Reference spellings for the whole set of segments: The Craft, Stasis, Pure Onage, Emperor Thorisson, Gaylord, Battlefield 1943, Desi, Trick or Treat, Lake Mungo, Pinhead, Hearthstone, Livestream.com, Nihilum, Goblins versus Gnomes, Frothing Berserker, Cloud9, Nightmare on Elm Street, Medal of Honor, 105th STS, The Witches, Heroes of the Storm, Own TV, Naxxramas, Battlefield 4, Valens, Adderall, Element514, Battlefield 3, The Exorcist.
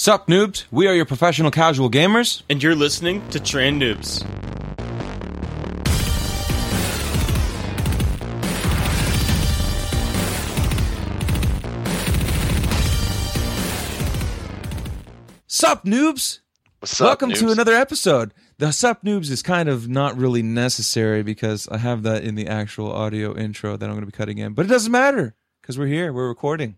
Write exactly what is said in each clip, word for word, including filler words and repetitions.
Sup noobs, we are your professional casual gamers, and you're listening to Tran Noobs. Sup noobs! What's up, Welcome noobs? To another episode. The sup noobs is kind of not really necessary because I have that in the actual audio intro that I'm going to be cutting in, but it doesn't matter because we're here, we're recording.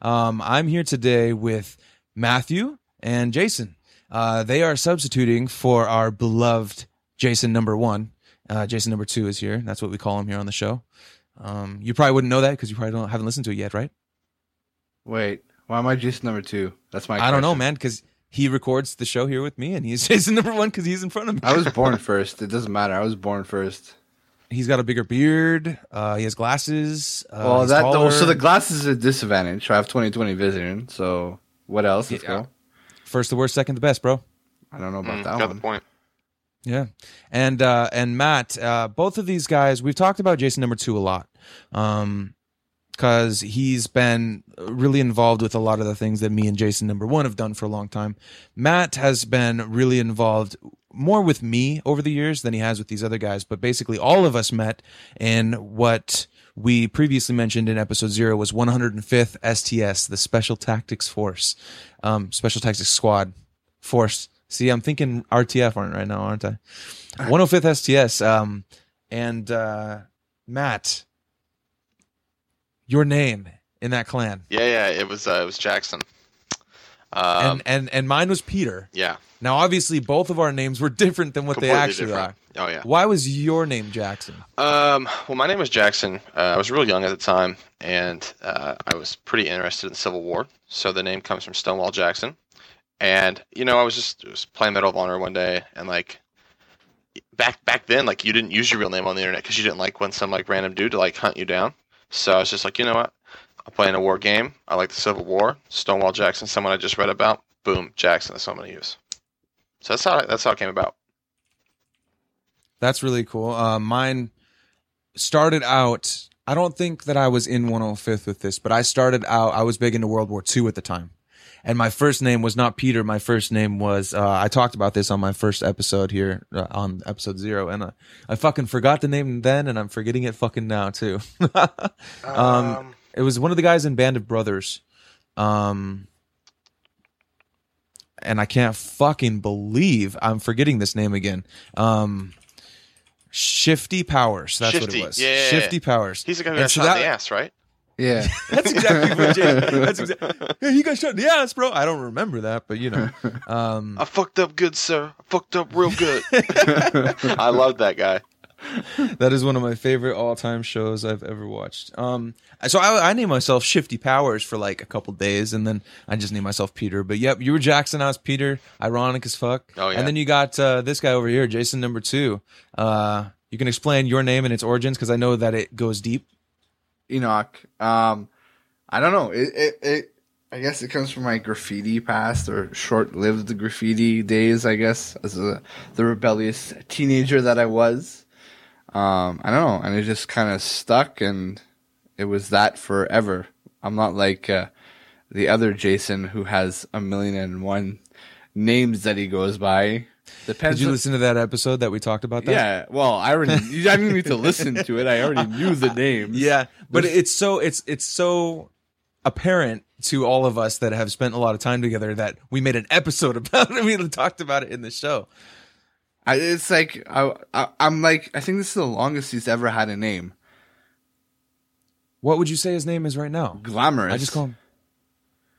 Um, I'm here today with Matthew and Jason. Uh, they are substituting for our beloved Jason number one. Uh, Jason number two is here. That's what we call him here on the show. Um, you probably wouldn't know that because you probably don't, haven't listened to it yet, right? Wait, why am I Jason number two? That's my question. I don't know, man, because he records the show here with me, and he's Jason number one because he's in front of me. I was born first. It doesn't matter. I was born first. He's got a bigger beard. Uh, he has glasses. Uh, well, that taller. So the glasses are a disadvantage. I have twenty twenty vision, so... What else? Let's yeah. go. First the worst, second the best, bro. I don't know about mm, that got one. Got the point. Yeah. And uh, and Matt, uh, both of these guys, we've talked about Jason number two a lot. Um, because he's been really involved with a lot of the things that me and Jason number one have done for a long time. Matt has been really involved more with me over the years than he has with these other guys. But basically all of us met in what... we previously mentioned in episode zero was one hundred fifth S T S, the Special Tactics Force, um, Special Tactics Squad Force. See, I'm thinking R T F right now, aren't I? one hundred fifth S T S. Um, and uh, Matt, your name in that clan? Yeah, yeah, it was uh, it was Jackson. Um, and, and and mine was Peter. Yeah. Now, obviously, both of our names were different than what they actually different. are. Oh yeah. Why was your name Jackson? Um. Well, my name was Jackson. Uh, I was real young at the time, and uh, I was pretty interested in the Civil War. So the name comes from Stonewall Jackson. And you know, I was just was playing Medal of Honor one day, and like back back then, like you didn't use your real name on the internet because you didn't like when some like random dude to like hunt you down. So I was just like, you know what? I'm playing a war game. I like the Civil War. Stonewall Jackson, someone I just read about. Boom, Jackson. That's what I'm going to use. So that's how that's how it came about. That's really cool. Uh, mine started out, I don't think that I was in one hundred fifth with this, but I started out, I was big into World War Two at the time. And my first name was not Peter. My first name was, uh, I talked about this on my first episode here uh, on episode zero. And uh, I fucking forgot the name then, and I'm forgetting it fucking now too. um, um It was one of the guys in Band of Brothers. Um, and I can't fucking believe I'm forgetting this name again. Um, Shifty Powers. That's Shifty. What it was. Yeah, yeah, Shifty Powers. He's the guy who got so shot that, in the ass, right? Yeah. That's exactly what Jason... That's exactly, yeah, he got shot in the ass, bro. I don't remember that, but you know. Um, I fucked up good, sir. I fucked up real good. I love that guy. That is one of my favorite all-time shows I've ever watched. Um, so I, I named myself Shifty Powers for like a couple days, and then I just named myself Peter. But yep, you were Jackson, I was Peter. Ironic as fuck. Oh, yeah. And then you got uh, this guy over here, Jason number two. Uh, you can explain your name and its origins because I know that it goes deep. Enoch. Um, I don't know. It, it, it. I guess it comes from my graffiti past or short-lived graffiti days, I guess, as a, the rebellious teenager that I was. Um, I don't know, and it just kind of stuck, and it was that forever. I'm not like uh, the other Jason who has a million and one names that he goes by. Depends. Did you listen to that episode that we talked about that? Yeah, well, I already I didn't need to listen to it. I already knew the name. Yeah, but There's... it's so it's it's so apparent to all of us that have spent a lot of time together that we made an episode about it. We talked about it in the show. I, it's like, I, I, I'm like, I think this is the longest he's ever had a name. What would you say his name is right now? Glamorous. I just call him.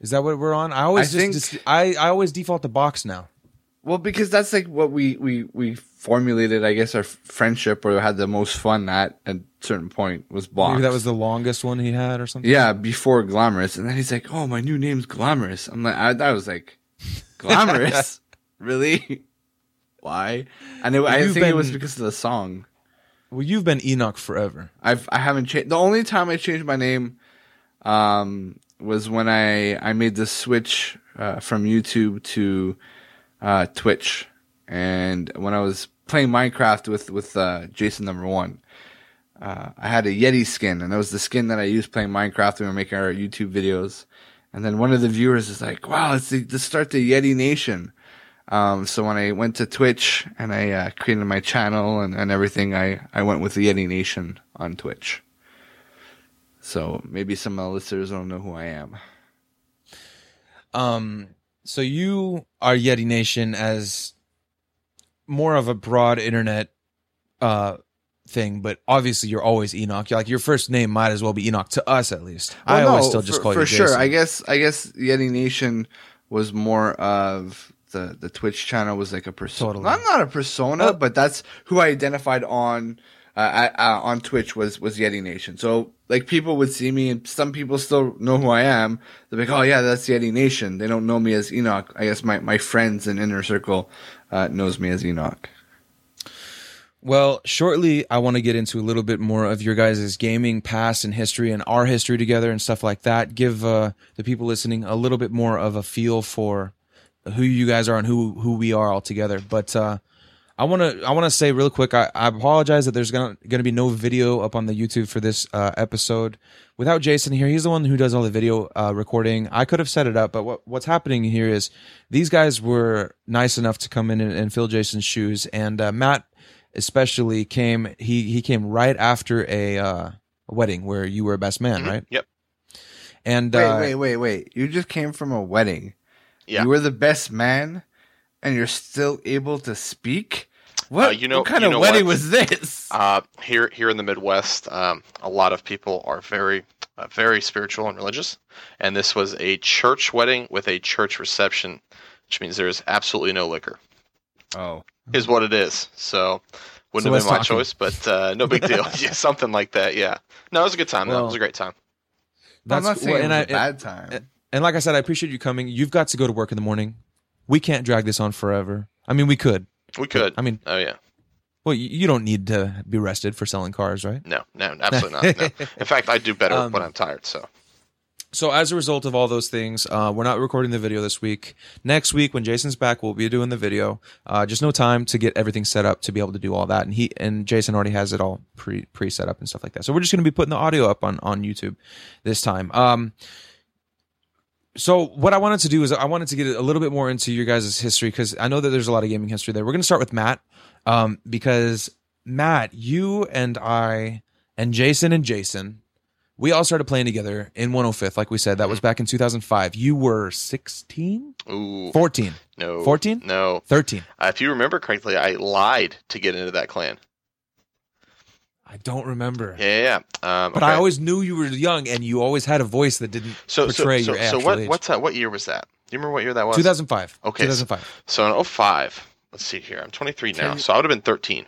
Is that what we're on? I always I just, think, I, I always default to Box now. Well, because that's like what we, we, we formulated, I guess, our friendship or had the most fun at at a certain point was Box. Maybe that was the longest one he had or something? Yeah, before Glamorous. And then he's like, oh, my new name's Glamorous. I'm like, I, I was like, Glamorous? Really? Why? And it, I think been, it was because of the song. Well, you've been Enoch forever. I've I haven't changed. The only time I changed my name um, was when I, I made the switch uh, from YouTube to uh, Twitch, and when I was playing Minecraft with with uh, Jason number one, uh, I had a Yeti skin, and that was the skin that I used playing Minecraft when we were making our YouTube videos. And then one of the viewers is like, wow, let's, let's start the Yeti Nation. Um, so when I went to Twitch and I uh, created my channel and, and everything, I, I went with the Yeti Nation on Twitch. So maybe some of my listeners don't know who I am. Um, so you are Yeti Nation as more of a broad internet uh thing, but obviously you're always Enoch. You're like, your first name might as well be Enoch to us, at least. Well, I no, always still just for, call for you Jason. Sure. I guess I guess Yeti Nation was more of the the Twitch channel was like a persona. Totally. I'm not a persona, oh. but that's who I identified on uh, I, uh, on Twitch was was Yeti Nation. So like people would see me, and some people still know who I am. They're like, oh yeah, that's Yeti Nation. They don't know me as Enoch. I guess my my friends and inner circle uh, knows me as Enoch. Well, shortly, I want to get into a little bit more of your guys' gaming past and history and our history together and stuff like that. Give uh, the people listening a little bit more of a feel for who you guys are and who who we are all together. But uh, I want to I want to say real quick, I, I apologize that there's going to be no video up on the YouTube for this uh, episode. Without Jason here, he's the one who does all the video uh, recording. I could have set it up, but what, what's happening here is these guys were nice enough to come in and, and fill Jason's shoes, and uh, Matt... especially came he he came right after a uh a wedding where you were a best man, mm-hmm. right? Yep. And wait, uh, wait, wait, wait. You just came from a wedding. Yeah. You were the best man and you're still able to speak? What, uh, you know, what kind you of know wedding what? was this? Uh here here in the Midwest, um a lot of people are very uh, very spiritual and religious, and this was a church wedding with a church reception, which means there is absolutely no liquor. Oh. Is what it is. So wouldn't so have been my talking. choice, but uh, no big deal. Yeah, something like that. Yeah. No, it was a good time. Well, though. It was a great time. That's, I'm not saying well, it was I, a bad time. And, and like I said, I appreciate you coming. You've got to go to work in the morning. We can't drag this on forever. I mean, we could. We could. But, I mean, oh yeah. Well, you, you don't need to be arrested for selling cars, right? No, no, absolutely not. No. In fact, I do better um, when I'm tired. So. So as a result of all those things, uh, we're not recording the video this week. Next week, when Jason's back, we'll be doing the video. Uh, just no time to get everything set up to be able to do all that. And he and Jason already has it all pre pre set up and stuff like that. So we're just going to be putting the audio up on, on YouTube this time. Um, so what I wanted to do is I wanted to get a little bit more into your guys' history, because I know that there's a lot of gaming history there. We're going to start with Matt, um, because Matt, you and I and Jason and Jason... we all started playing together in one oh fifth, like we said. That was back in two thousand five. You were sixteen? Ooh. fourteen. No. fourteen? No. thirteen. Uh, if you remember correctly, I lied to get into that clan. I don't remember. Yeah, yeah. Um, but okay. I always knew you were young, and you always had a voice that didn't so, portray so, so, your so actual what, age. So what's that, what year was that? Do you remember what year that was? two thousand five. Okay. two thousand five. So in oh five, let's see here. I'm twenty-three now, Ten. so I would have been thirteen.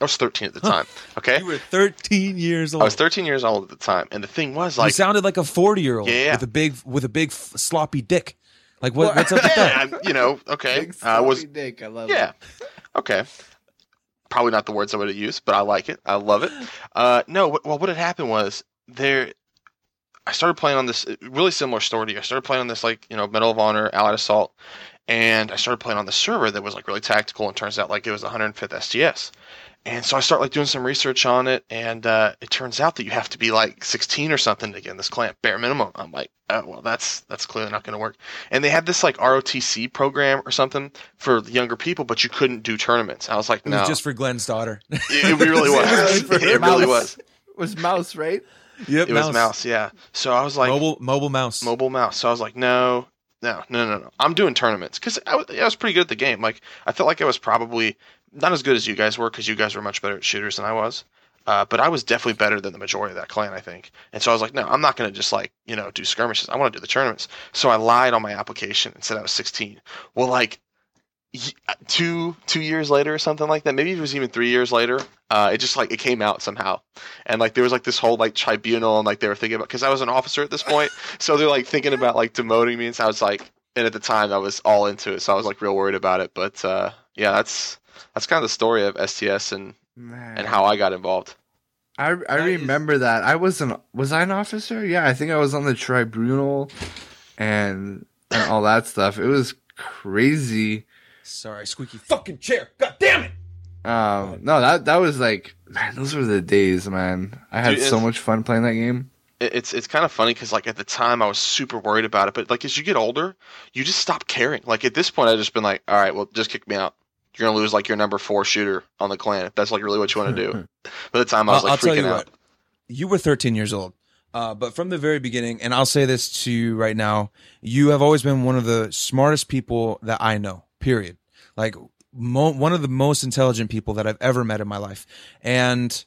I was thirteen at the time, huh. okay? You were thirteen years old. I was thirteen years old at the time, and the thing was, like... you sounded like a forty-year-old yeah, yeah. with a big with a big sloppy dick. Like, what, well, what's up with that? I, you know, okay. Big sloppy uh, was, dick, I love yeah. it. Yeah, okay. Probably not the words I would have used, but I like it. I love it. Uh, no, what, well, what had happened was, there... I started playing on this really similar story to you. I started playing on this, like, you know, Medal of Honor, Allied Assault, and I started playing on the server that was, like, really tactical, and turns out, like, it was one oh five S T S. And so I start like doing some research on it, and uh, it turns out that you have to be like sixteen or something to get in this clan, bare minimum. I'm like, oh well, that's that's clearly not going to work. And they had this like R O T C program or something for younger people, but you couldn't do tournaments. I was like, no, it was just for Glenn's daughter. It, it really was. it it really was. It was Mouse, right? Yep, it mouse. was Mouse. Yeah. So I was like, mobile, mobile mouse, mobile mouse. So I was like, no. No, no, no, no. I'm doing tournaments because I, w- I was pretty good at the game. Like, I felt like I was probably not as good as you guys were because you guys were much better at shooters than I was. Uh, but I was definitely better than the majority of that clan, I think. And so I was like, no, I'm not going to just, like, you know, do skirmishes. I want to do the tournaments. So I lied on my application and said I was sixteen. Well, like, two two years later or something like that, maybe it was even three years later, uh it just like it came out somehow, and like there was like this whole like tribunal, and like they were thinking about, because I was an officer at this point, so they're like thinking about like demoting me, and so I was like, and at the time I was all into it, so I was like real worried about it, but uh yeah that's that's kind of the story of S T S and Man. and how I got involved. I I remember that I was an was I an officer? Yeah, I think I was on the tribunal and and all that stuff. It was crazy. Sorry, squeaky fucking chair. God damn it. Um, no, that that was like, man, those were the days, man. I had Dude, so much fun playing that game. It's it's kind of funny because, like, at the time I was super worried about it. But, like, as you get older, you just stop caring. Like, at this point, I've just been like, all right, well, just kick me out. You're going to lose, like, your number four shooter on the clan if that's, like, really what you want to do. By the time I was, like, I'll freaking tell you out. What. You were thirteen years old. Uh, but from the very beginning, and I'll say this to you right now, you have always been one of the smartest people that I know, period. Like, mo- one of the most intelligent people that I've ever met in my life. And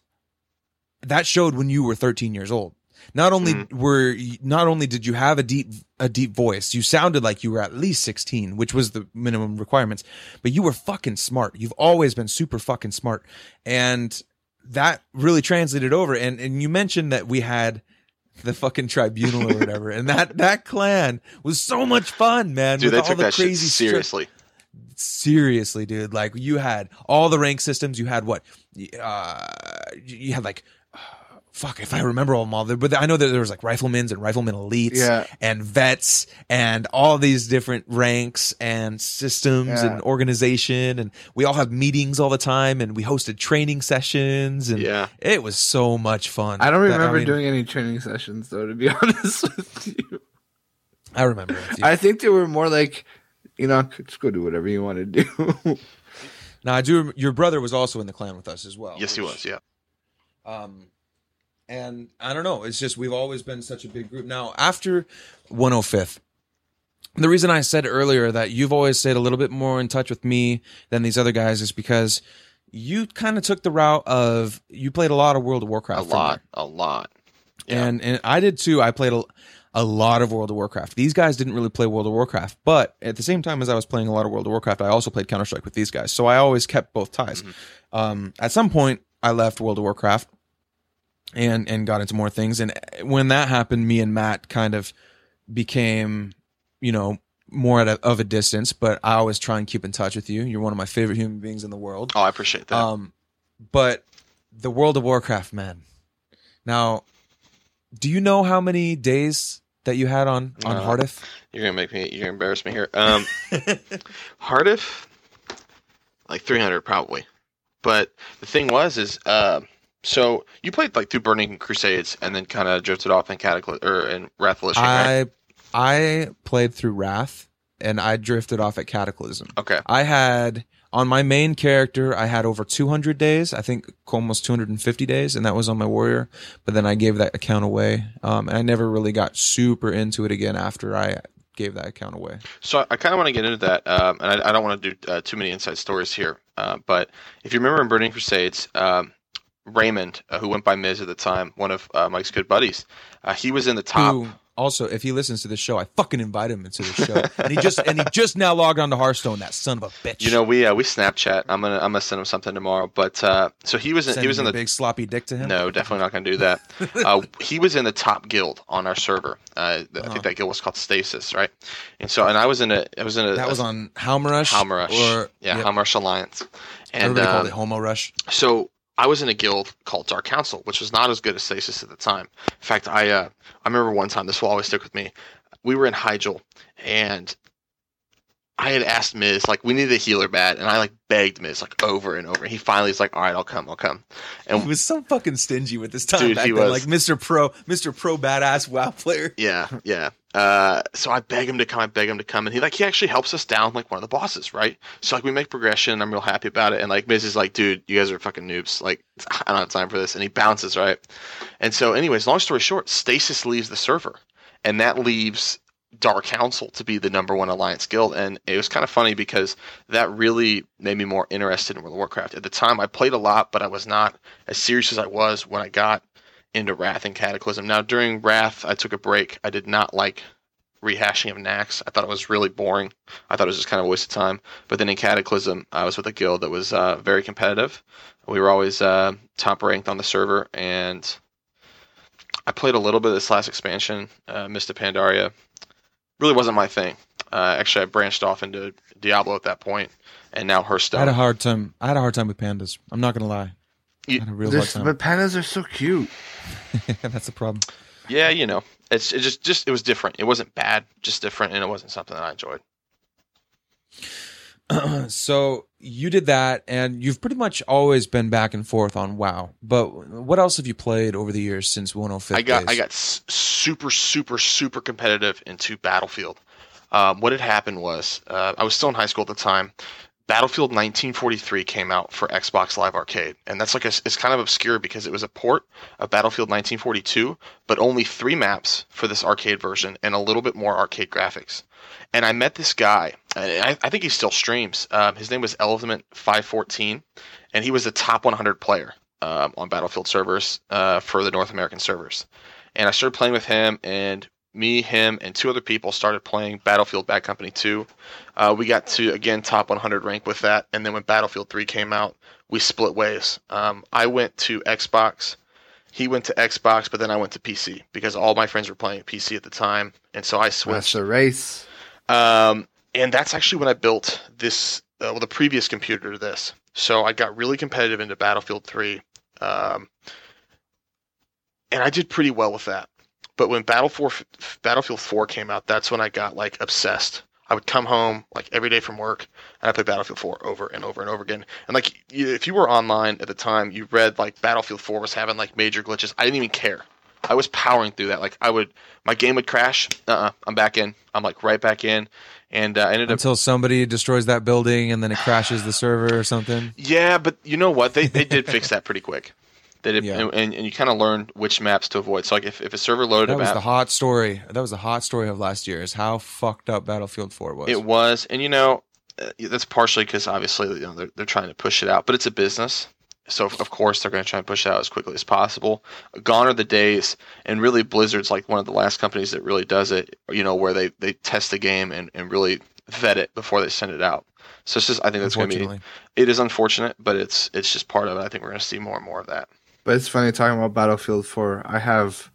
that showed when you were thirteen years old. Not only mm-hmm. were you, not only did you have a deep a deep voice, you sounded like you were at least sixteen, which was the minimum requirements, but you were fucking smart. You've always been super fucking smart. And that really translated over. And and you mentioned that we had the fucking tribunal or whatever. And that, that clan was so much fun, man. Dude, with they all took the that crazy shit seriously. Stri- seriously, dude. Like, you had all the rank systems. You had what? Uh, you had like, uh, fuck, if I remember all them all. But I know that there was like riflemen's and riflemen elites yeah. and vets and all these different ranks and systems yeah. and organization. And we all have meetings all the time. And we hosted training sessions. And yeah. it was so much fun. I don't remember that, I mean, doing any training sessions, though, to be honest with you. I remember it, I think they were more like, you know, just go do whatever you want to do. Now, I do. Your brother was also in the clan with us as well. Yes, which, he was. Yeah. Um. And I don't know. It's just we've always been such a big group. Now, after one oh fifth, the reason I said earlier that you've always stayed a little bit more in touch with me than these other guys is because you kind of took the route of you played a lot of World of Warcraft. A lot. A lot. Yeah. And and I did too. I played a, a lot of World of Warcraft. These guys didn't really play World of Warcraft. But at the same time as I was playing a lot of World of Warcraft, I also played Counter-Strike with these guys. So I always kept both ties. Mm-hmm. Um, at some point, I left World of Warcraft. And and got into more things. And when that happened, me and Matt kind of became, you know, more at a, of a distance. But I always try and keep in touch with you. You're one of my favorite human beings in the world. Oh, I appreciate that. Um, but the World of Warcraft, man. Now, do you know how many days that you had on on no. Hearthstone? You're gonna make me. You're gonna embarrass me here. Um, Hearthstone, like three hundred probably. But the thing was is. Uh, So you played like through Burning Crusades and then kind of drifted off in Cataclysm or in Wrath Listening, right? I I played through Wrath and I drifted off at Cataclysm. Okay. I had on my main character I had over two hundred days, I think almost two hundred fifty days, and that was on my warrior. But then I gave that account away, um, and I never really got super into it again after I gave that account away. So I kind of want to get into that, um, and I, I don't want to do uh, too many inside stories here. Uh, but if you remember in Burning Crusades. Um, Raymond, uh, who went by Miz at the time, one of uh, Mike's good buddies, uh, he was in the top. Who, also, if he listens to this show, I fucking invite him into the show, and he just and he just now logged on to Hearthstone. That son of a bitch. You know, we uh, we Snapchat. I'm gonna I'm gonna send him something tomorrow. But uh, so he was in, he was in the big sloppy dick to him. No, definitely not gonna do that. uh, he was in the top guild on our server. Uh, I uh-huh. think that guild was called Stasis, right? And so and I was in a I was in a that was a, on Halm Rush. Halm Rush, or, yeah, yep. Halm Rush Alliance, and everybody um, called it Homo Rush. So. I was in a guild called Dark Council, which was not as good as Stasis at the time. In fact, I uh, I remember one time, this will always stick with me. We were in Hyjal, and I had asked Miz, like, we needed a healer bad, and I, like, begged Miz, like, over and over. And he finally is like, all right, I'll come, I'll come. And he was so fucking stingy with his time dude, back he then. Was. Like, Mister Pro, Mister Pro badass WoW player. Yeah, yeah. Uh, so I beg him to come, I beg him to come, and he like he actually helps us down like one of the bosses, right? So like we make progression, and I'm real happy about it. And like Miz is like, dude, you guys are fucking noobs. Like I don't have time for this. And he bounces, right? And so, anyways, long story short, Stasis leaves the server, and that leaves Dark Council to be the number one alliance guild. And it was kind of funny because that really made me more interested in World of Warcraft. At the time, I played a lot, but I was not as serious as I was when I got into Wrath and Cataclysm. Now, during Wrath, I took a break. I did not like rehashing of Naxx. I thought it was really boring. I thought it was just kind of a waste of time. But then in Cataclysm, I was with a guild that was uh, very competitive. We were always uh, top ranked on the server, and I played a little bit of this last expansion, uh, Mist of Pandaria. Really wasn't my thing. Uh, actually, I branched off into Diablo at that point, and now Hearthstone. I had a hard time. I had a hard time with pandas. I'm not gonna lie. You, but pandas are so cute. That's the problem. Yeah, you know, it's it just just it was different. It wasn't bad, just different, and it wasn't something that I enjoyed. So you did that, and you've pretty much always been back and forth on WoW. But what else have you played over the years since one oh five? I got days? I got super, super, super competitive into Battlefield. Um, what had happened was uh, I was still in high school at the time. Battlefield nineteen forty-three came out for Xbox Live Arcade, and that's like a, it's kind of obscure because it was a port of Battlefield nineteen forty-two, but only three maps for this arcade version and a little bit more arcade graphics. And I met this guy, and I, I think he still streams. Um, his name was Element five fourteen, and he was the top one hundred player um, on Battlefield servers uh, for the North American servers. And I started playing with him, and me, him, and two other people started playing Battlefield Bad Company two. Uh, we got to, again, top one hundred rank with that. And then when Battlefield three came out, we split ways. Um, I went to Xbox. He went to Xbox, but then I went to P C because all my friends were playing P C at the time. And so I switched. That's the race. Um, and that's actually when I built this, uh, well, the previous computer to this. So I got really competitive into Battlefield three. Um, and I did pretty well with that. But when Battlefield four, Battlefield four came out, that's when I got, like, obsessed. I would come home, like, every day from work, and I'd play Battlefield four over and over and over again. And, like, if you were online at the time, you read, like, Battlefield four was having, like, major glitches. I didn't even care. I was powering through that. Like, I would – my game would crash. Uh-uh. I'm back in. I'm, like, right back in. And uh, I ended up – until somebody destroys that building and then it crashes the server or something? Yeah, but you know what? They, they did fix that pretty quick. That it, yeah. and, and you kind of learn which maps to avoid. So like if, if a server loaded that a map. That was the hot story. That was the hot story of last year is how fucked up Battlefield four was. It was. And, you know, that's partially because obviously you know, they're, they're trying to push it out. But it's a business. So, of course, they're going to try and push it out as quickly as possible. Gone are the days. And really Blizzard's like one of the last companies that really does it, you know, where they, they test the game and, and really vet it before they send it out. So it's just I think that's going to be – it is unfortunate, but it's it's just part of it. I think we're going to see more and more of that. But it's funny talking about Battlefield four. I have,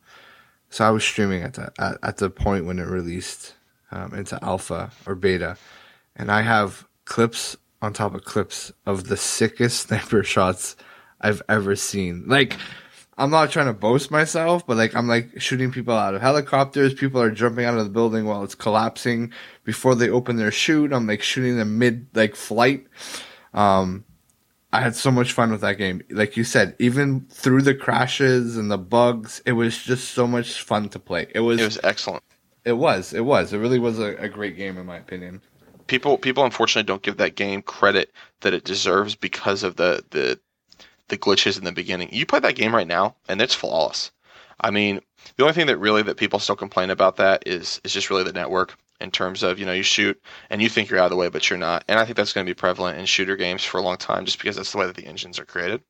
so I was streaming at the at, at the point when it released um, into alpha or beta, and I have clips on top of clips of the sickest sniper shots I've ever seen. Like, I'm not trying to boast myself, but like I'm like shooting people out of helicopters. People are jumping out of the building while it's collapsing before they open their chute. I'm like shooting them mid like flight. Um, I had so much fun with that game. Like you said, even through the crashes and the bugs, it was just so much fun to play. It was It was excellent. It was. It was. It really was a, a great game in my opinion. People people unfortunately don't give that game credit that it deserves because of the the, the glitches in the beginning. You play that game right now and it's flawless. I mean, the only thing that really that people still complain about that is is just really the network. In terms of, you know, you shoot and you think you're out of the way, but you're not. And I think that's going to be prevalent in shooter games for a long time just because that's the way that the engines are created.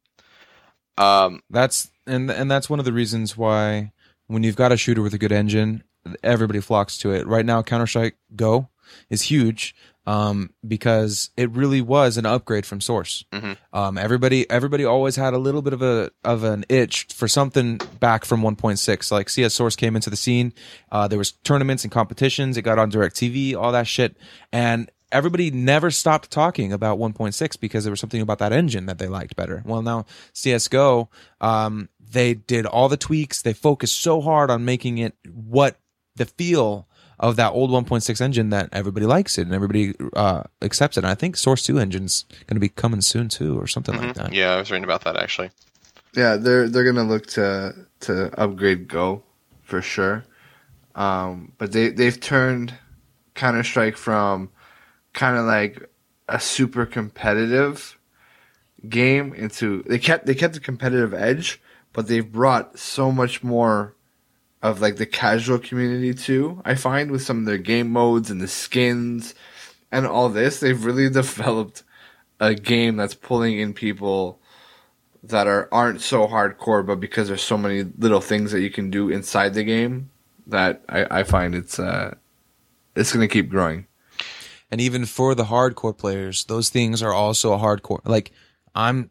Um, that's and and that's one of the reasons why when you've got a shooter with a good engine, everybody flocks to it. Right now, Counter-Strike Go is huge um, because it really was an upgrade from Source. Mm-hmm. Um, everybody everybody always had a little bit of a of an itch for something back from one point six. Like C S Source came into the scene. Uh, there was tournaments and competitions. It got on DirecTV, all that shit. And everybody never stopped talking about one point six because there was something about that engine that they liked better. Well, now C S G O, um, they did all the tweaks. They focused so hard on making it what the feel of that old one point six engine that everybody likes it and everybody uh, accepts it. And I think Source two engine's going to be coming soon too or something mm-hmm. like that. Yeah, I was reading about that actually. Yeah, they're they're going to look to to upgrade Go for sure. Um, but they, they've turned Counter-Strike from kind of like a super competitive game into they kept they kept the competitive edge, but they've brought so much more of like the casual community too, I find with some of their game modes and the skins and all this, they've really developed a game that's pulling in people that are aren't so hardcore, but because there's so many little things that you can do inside the game, that I, I find it's uh it's gonna keep growing. And even for the hardcore players, those things are also a hardcore. Like I'm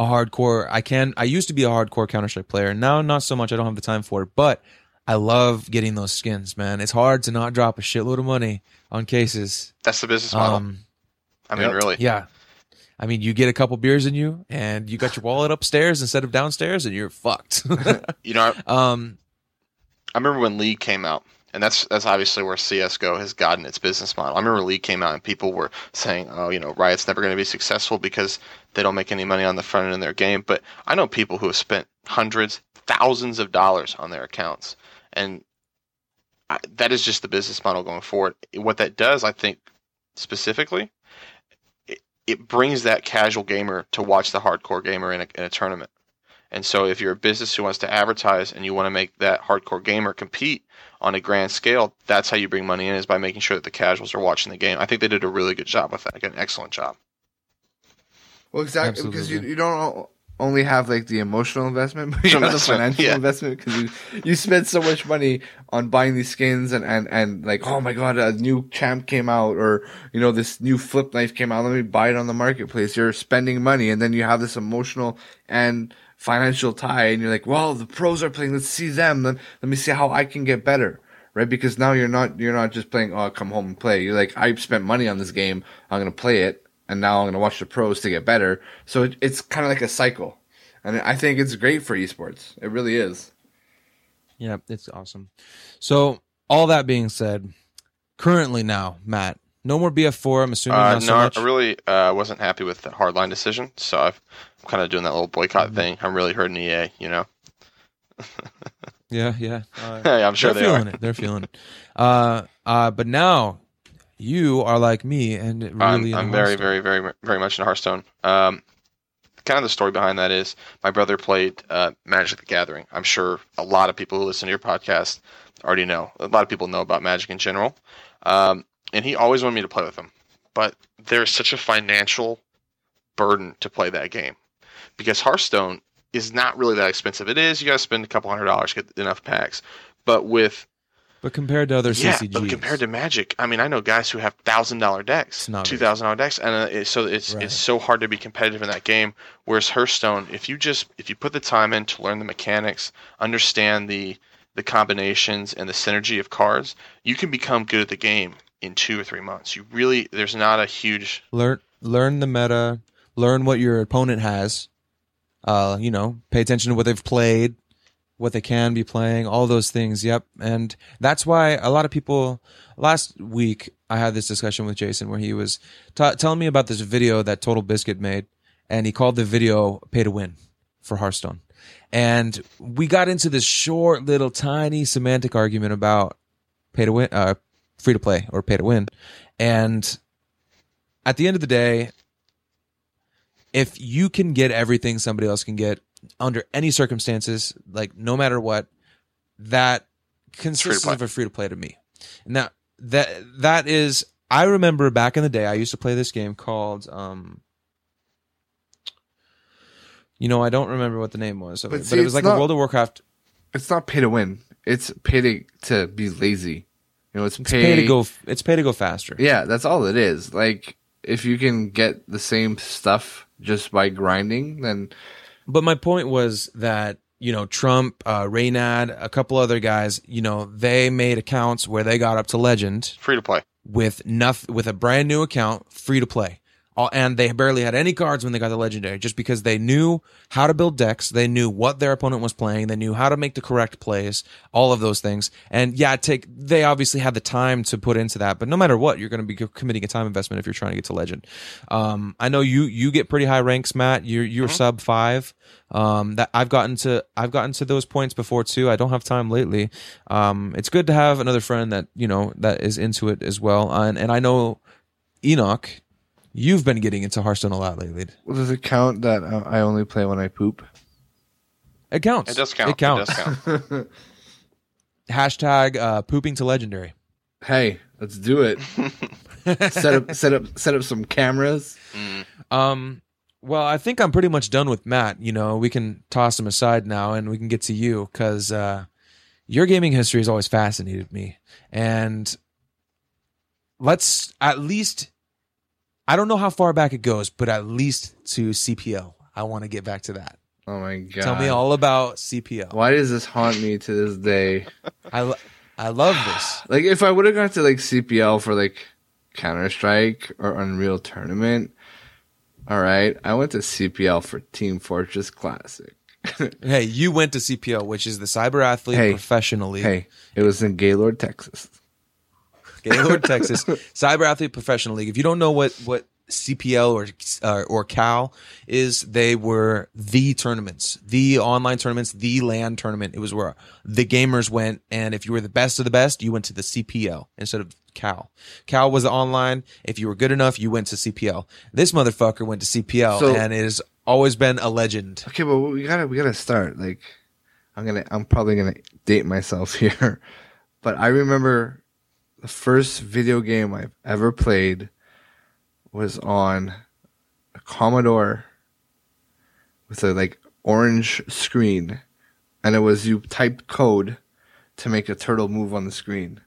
a hardcore, I can, I used to be a hardcore Counter-Strike player. Now, not so much. I don't have the time for it, but I love getting those skins, man. It's hard to not drop a shitload of money on cases. That's the business model. Um, I mean, yep. Really. Yeah. I mean, you get a couple beers in you and you got your wallet upstairs instead of downstairs and you're fucked. You know, I, um, I remember when League came out. And that's that's obviously where C S G O has gotten its business model. I remember League came out and people were saying, oh, you know, Riot's never going to be successful because they don't make any money on the front end of their game. But I know people who have spent hundreds, thousands of dollars on their accounts. And I, that is just the business model going forward. What that does, I think, specifically, it, it brings that casual gamer to watch the hardcore gamer in a, in a tournament. And so if you're a business who wants to advertise and you want to make that hardcore gamer compete on a grand scale, that's how you bring money in, is by making sure that the casuals are watching the game. I think they did a really good job with that, like an excellent job. Well, exactly. Absolutely. Because you, you don't only have like the emotional investment, but you have the financial yeah. investment, because you, you spend so much money on buying these skins and, and, and like, oh my God, a new champ came out, or, you know, this new flip knife came out. Let me buy it on the marketplace. You're spending money, and then you have this emotional and financial tie, and you're like, well, the pros are playing, let's see them, let, let me see how I can get better, right? Because now you're not you're not just playing, oh, I'll come home and play. You're like, I spent money on this game, I'm gonna play it, and now I'm gonna watch the pros to get better. So it, it's kind of like a cycle, and I think it's great for esports. It really is. Yeah, it's awesome. So all that being said, currently now, Matt, no more B F four, I'm assuming. Uh, not so no, much. I really uh, wasn't happy with the hardline decision, so I've, I'm kind of doing that little boycott mm-hmm. thing. I'm really hurting E A, you know? yeah, yeah. Uh, hey, I'm sure they're they feeling are. it. They're feeling it. Uh, uh, but now you are like me, and really, I'm, in I'm very, very, very, very much in Hearthstone. Um, kind of the story behind that is my brother played uh, Magic the Gathering. I'm sure a lot of people who listen to your podcast already know. A lot of people know about Magic in general. Um, And he always wanted me to play with him. But there's such a financial burden to play that game, because Hearthstone is not really that expensive. It is. You got to spend a couple hundred dollars to get enough packs. But with... But compared to other yeah, C C Gs. But compared to Magic, I mean, I know guys who have one thousand dollars decks, two thousand dollars decks, and uh, it, so it's right. it's so hard to be competitive in that game. Whereas Hearthstone, if you just if you put the time in to learn the mechanics, understand the the combinations and the synergy of cards, you can become good at the game in two or three months. You really, there's not a huge learn. Learn the meta. Learn what your opponent has. Uh, you know, pay attention to what they've played, what they can be playing, all those things. Yep, and that's why a lot of people. Last week, I had this discussion with Jason where he was t- telling me about this video that Total Biscuit made, and he called the video "Pay to Win" for Hearthstone, and we got into this short, little, tiny semantic argument about pay to win. Uh, free to play or pay to win. And at the end of the day, if you can get everything somebody else can get under any circumstances, like no matter what, that consists of a free to play to me. And that, that, that is, I remember back in the day, I used to play this game called, um, you know, I don't remember what the name was, but, see, but it was like not, a World of Warcraft. It's not pay to win. It's pay to, to be lazy. You know, it's, it's pay, pay to go. It's pay to go faster. Yeah, that's all it is. Like, if you can get the same stuff just by grinding, then. But my point was that, you know, Trump, uh, Raynad, a couple other guys, you know, they made accounts where they got up to legend, free to play, with nothing, with a brand new account, free to play, all, and they barely had any cards when they got to legendary, just because they knew how to build decks, they knew what their opponent was playing, they knew how to make the correct plays, all of those things. And yeah, take they obviously had the time to put into that, but no matter what, you're going to be committing a time investment if you're trying to get to legend. Um, I know you you get pretty high ranks, Matt. You're you're mm-hmm. sub five. Um, that I've gotten to I've gotten to those points before too. I don't have time lately. Um, it's good to have another friend that you know that is into it as well. And and I know Enoch. You've been getting into Hearthstone a lot lately. Well, does it count that uh, I only play when I poop? It counts. It does count. It counts. It does count. Hashtag uh, pooping to legendary. Hey, let's do it. set up, set up, set up some cameras. Mm. Um. Well, I think I'm pretty much done with Matt. You know, we can toss him aside now, and we can get to you, because uh, your gaming history has always fascinated me, and let's at least. I don't know how far back it goes, but at least to C P L. I want to get back to that. Oh, my God. Tell me all about C P L. Why does this haunt me to this day? I, lo- I love this. Like, if I would have gone to, like, C P L for, like, Counter-Strike or Unreal Tournament, all right, I went to C P L for Team Fortress Classic. Hey, you went to C P L, which is the Cyberathlete hey, Professional League. Hey, it was in Gaylord, Texas. Gaylord, Texas. Cyberathlete Professional League. If you don't know what, what C P L or uh, or Cal is, they were the tournaments, the online tournaments, the LAN tournament. It was where the gamers went, and if you were the best of the best, you went to the C P L instead of Cal. Cal was the online. If you were good enough, you went to C P L. This motherfucker went to C P L, so, and it has always been a legend. Okay, but well, we gotta we gotta start. Like, I'm gonna I'm probably gonna date myself here, but I remember the first video game I've ever played was on a Commodore with a like orange screen, and it was you typed code to make a turtle move on the screen.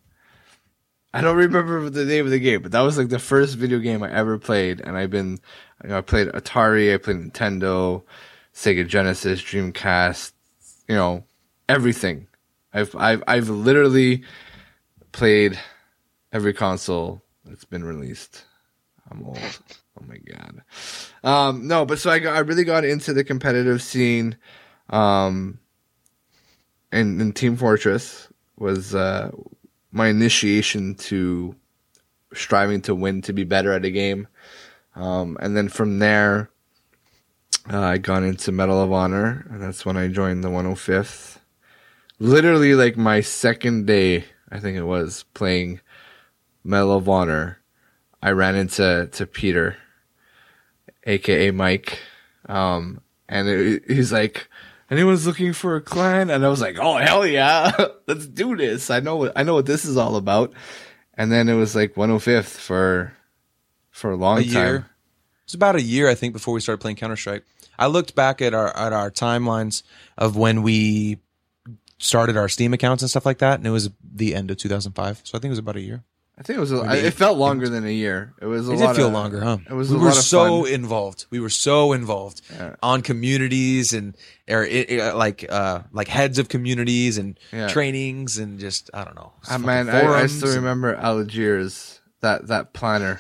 I don't remember the name of the game, but that was like the first video game I ever played, and I've been, you know, I played Atari, I played Nintendo, Sega Genesis, Dreamcast, you know, everything. I've I've I've literally played every console that's been released. I'm old. Oh my god. Um, no, but so I got, I really got into the competitive scene, um, and, and Team Fortress was uh, my initiation to striving to win, to be better at a game, um, and then from there, uh, I got into Medal of Honor, and that's when I joined the one oh fifth. Literally, like my second day, I think it was playing Medal of Honor. I ran into to Peter, a k a. Mike, um, and it, he's like, anyone's looking for a clan? And I was like, oh, hell yeah, let's do this. I know what I know what this is all about. And then it was like one oh fifth for for a long a time. Year. It was about a year, I think, before we started playing Counter-Strike. I looked back at our at our timelines of when we started our Steam accounts and stuff like that, and it was the end of two thousand five. So I think it was about a year. I think it was. A, I mean, it felt longer than a year. It was. A it lot did feel of, longer, huh? It was. We a were lot of so fun. involved. We were so involved yeah. on communities and or it, it, like uh, like heads of communities and yeah. trainings and just I don't know. I man, I, I still remember Algiers that that planner.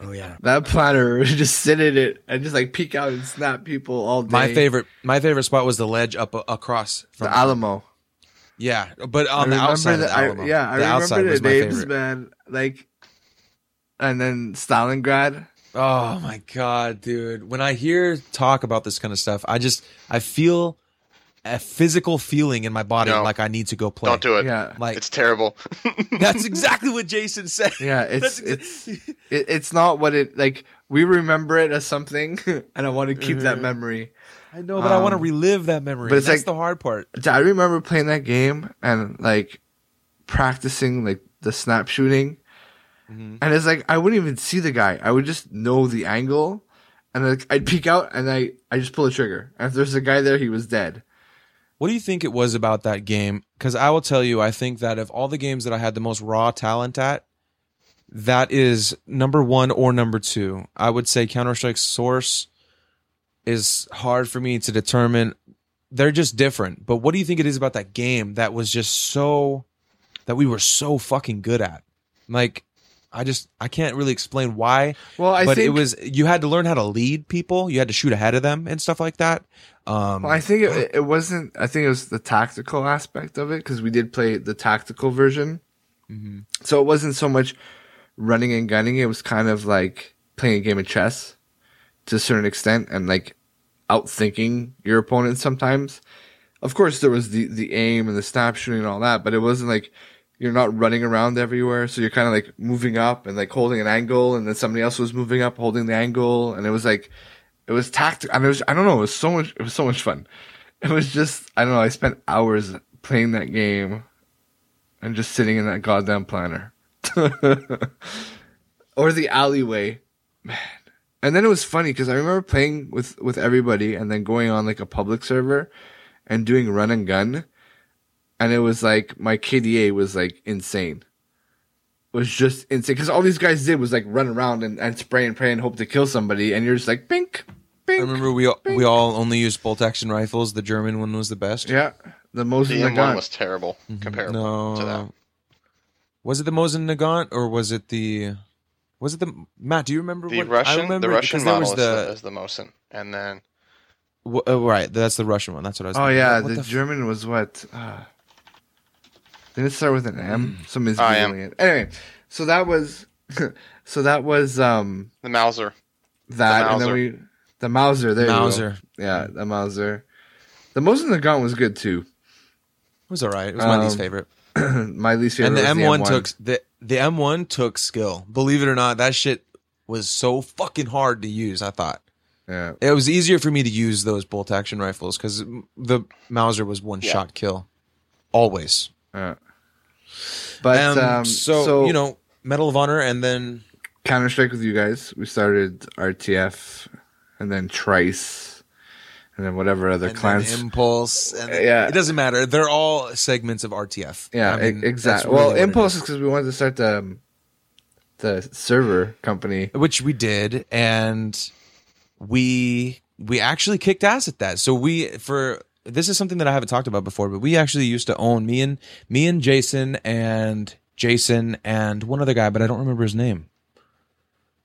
Oh yeah, that planner just sit in it and just like peek out and snap people all day. My favorite, my favorite spot was the ledge up across from the Alamo. Yeah, but on I the outside the, of the Alamo. I, yeah, I the remember the names, favorite. man. Like, and then Stalingrad. Oh, my God, dude. When I hear talk about this kind of stuff, I just, I feel a physical feeling in my body no, like I need to go play. Don't do it. Yeah. Like, it's terrible. That's exactly what Jason said. Yeah, it's it's, it, it's not what it, like, we remember it as something, and I want to keep mm-hmm. that memory. I know, but um, I want to relive that memory. But it's That's like, the hard part. I remember playing that game and like practicing like the snap shooting, mm-hmm. and it's like I wouldn't even see the guy. I would just know the angle, and like, I'd peek out and I I just pull the trigger. And if there's a guy there, he was dead. What do you think it was about that game? Because I will tell you, I think that of all the games that I had the most raw talent at, that is number one or number two. I would say Counter-Strike Source is hard for me to determine. They're just different. But what do you think it is about that game that was just so, that we were so fucking good at? Like, I just, I can't really explain why. Well, I but think, it was, you had to learn how to lead people. You had to shoot ahead of them and stuff like that. Um, well, I think it, it wasn't, I think it was the tactical aspect of it, because we did play the tactical version. Mm-hmm. So it wasn't so much running and gunning. It was kind of like playing a game of chess to a certain extent, and like, outthinking your opponent sometimes. Of course, there was the, the aim and the snap shooting and all that, but it wasn't like you're not running around everywhere. So you're kind of like moving up and like holding an angle, and then somebody else was moving up, holding the angle, and it was like it was tactical. I mean, it was, I don't know. It was so much. It was so much fun. It was just I don't know. I spent hours playing that game and just sitting in that goddamn planner or the alleyway, man. And then it was funny because I remember playing with, with everybody and then going on like a public server and doing run and gun. And it was like my K D A was like insane. It was just insane. Because all these guys did was like run around and, and spray and pray and hope to kill somebody. And you're just like, bink, bink. I remember we all, we all only used bolt action rifles. The German one was the best. Yeah. The Mosin Nagant one was terrible mm-hmm. comparable no. to that. Was it the Mosin Nagant or was it the. Was it the Matt? Do you remember the what, Russian? I remember the Russian model was the, is the Mosin, and then W- oh, right, that's the Russian one. That's what I was thinking. Oh, yeah, what the, the f- German was what? Uh, didn't it start with an M? Mm. Some is it. Anyway, so that was... so that was... Um, the Mauser. That, the and then we... The Mauser, there Mauser. you go. Yeah, the Mauser. The Mosin Nagant was good, too. It was all right. It was my um, least favorite. My least favorite. And the M one, the M one took... The, the M one took skill. Believe it or not, that shit was so fucking hard to use, I thought. Yeah. It was easier for me to use those bolt action rifles because the Mauser was one yeah. shot kill, always. Yeah. But um, um, so, so you know, Medal of Honor and then Counter Strike with you guys. We started R T F and then Trice and then whatever other and clans. Then Impulse. And then, yeah. It doesn't matter. They're all segments of R T F. Yeah, I mean, exactly. Really well, Impulse is because we wanted to start the the server company, which we did, and. We we actually kicked ass at that. So we for this is something that I haven't talked about before, but we actually used to own me and me and Jason and Jason and one other guy, but I don't remember his name.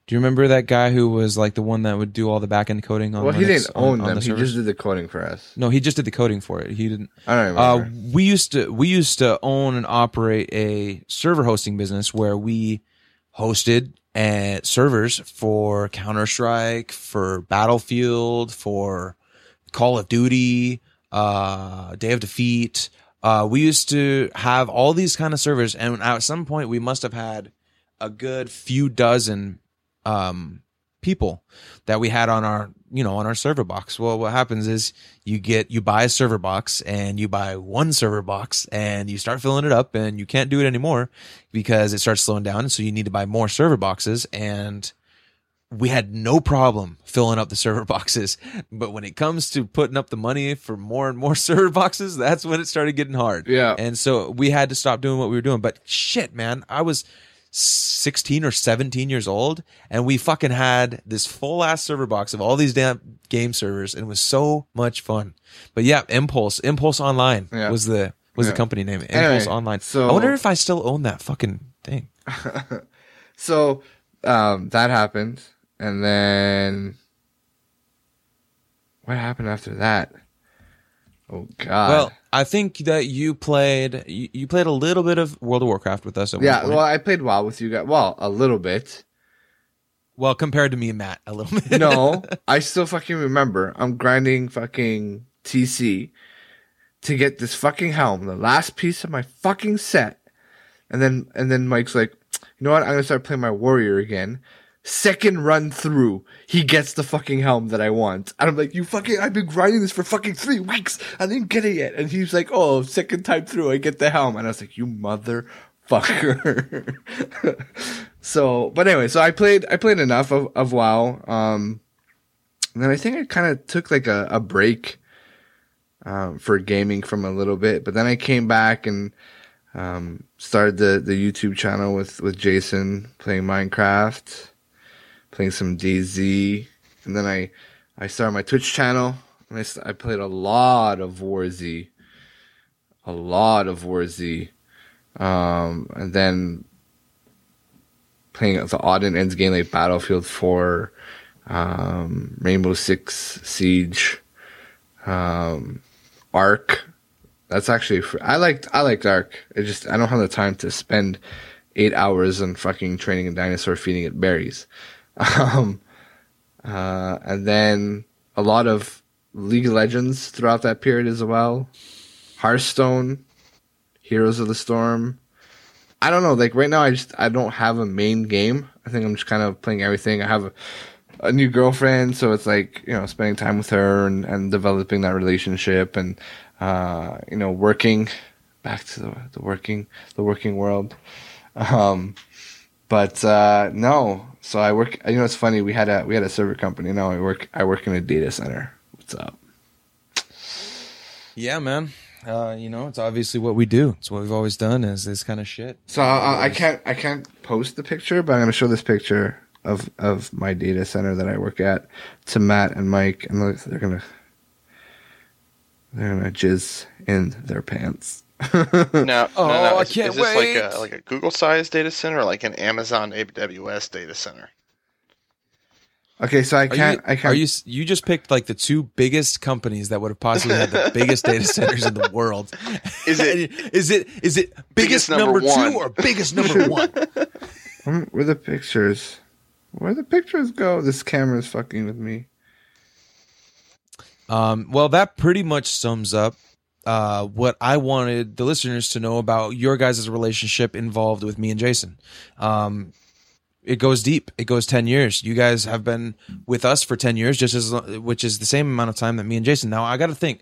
Do you remember that guy who was like the one that would do all the back end coding on? Well, Linux, he didn't own on, them. On the he server? Just did the coding for us. No, he just did the coding for it. He didn't. I don't remember. Uh, we used to we used to own and operate a server hosting business where we hosted. At servers for Counter Strike, for Battlefield, for Call of Duty, uh, Day of Defeat. Uh, we used to have all these kind of servers, and at some point we must have had a good few dozen um, people that we had on our, you know, on our server box. Well, what happens is you get you buy a server box and you buy one server box and you start filling it up and you can't do it anymore because it starts slowing down. So you need to buy more server boxes. And we had no problem filling up the server boxes. But when it comes to putting up the money for more and more server boxes, that's when it started getting hard. Yeah. And so we had to stop doing what we were doing. But shit, man, I was sixteen or seventeen years old, and we fucking had this full ass server box of all these damn game servers, and it was so much fun. But yeah, Impulse, Impulse Online yeah. was the was yeah. the company name. Impulse anyway, Online. So I wonder if I still own that fucking thing. So um, that happened, and then what happened after that? Oh God. Well, I think that you played you, you played a little bit of World of Warcraft with us at yeah, one point. Well, I played WoW with you guys. Well, a little bit. Well, compared to me and Matt, a little bit. No, I still fucking remember. I'm grinding fucking T C to get this fucking helm, the last piece of my fucking set. And then and then Mike's like, "You know what? I'm going to start playing my warrior again." Second run through, he gets the fucking helm that I want. And I'm like, you fucking, I've been grinding this for fucking three weeks. I didn't get it yet. And he's like, oh, second time through, I get the helm. And I was like, you motherfucker. So, but anyway, so I played, I played enough of, of WoW. Um, and then I think I kind of took like a, a break, um, for gaming from a little bit. But then I came back and, um, started the, the YouTube channel with, with Jason playing Minecraft. Playing some D Z, and then I, I started my Twitch channel, and I, st- I played a lot of WarZ, a lot of WarZ, um, and then playing the odd and ends game like Battlefield four, um, Rainbow Six Siege, um, Ark. That's actually fr- I liked I liked Ark. It just I don't have the time to spend eight hours on fucking training a dinosaur feeding it berries. Um, uh, and then a lot of League of Legends throughout that period as well. Hearthstone, Heroes of the Storm. I don't know. Like right now, I just I don't have a main game. I think I'm just kind of playing everything. I have a, a new girlfriend, so it's like you know spending time with her and, and developing that relationship, and uh, you know working back to the, the working the working world. Um, but uh, no. So I work. You know, it's funny. We had a we had a server company. Now I work. I work in a data center. What's up? Yeah, man. Uh, you know, it's obviously what we do. It's what we've always done. Is this kind of shit. So uh, I can't. I can't post the picture, but I'm gonna show this picture of of my data center that I work at to Matt and Mike, and they're gonna they're gonna jizz in their pants. no, no, oh, no. Is, I can't is this wait. like a like a Google-sized data center, or like an Amazon A W S data center? Okay, so I can't. Are you, I can't. Are you? You just picked like the two biggest companies that would have possibly had the biggest data centers in the world. Is it? is it? Is it biggest, biggest number, number two or biggest number one? Where the pictures? Where the pictures go? This camera is fucking with me. Um. Well, that pretty much sums up uh, what I wanted the listeners to know about your guys' relationship involved with me and Jason. Um. It goes deep. It goes ten years. You guys have been with us for ten years, just as which is the same amount of time that me and Jason. Now, I got to think.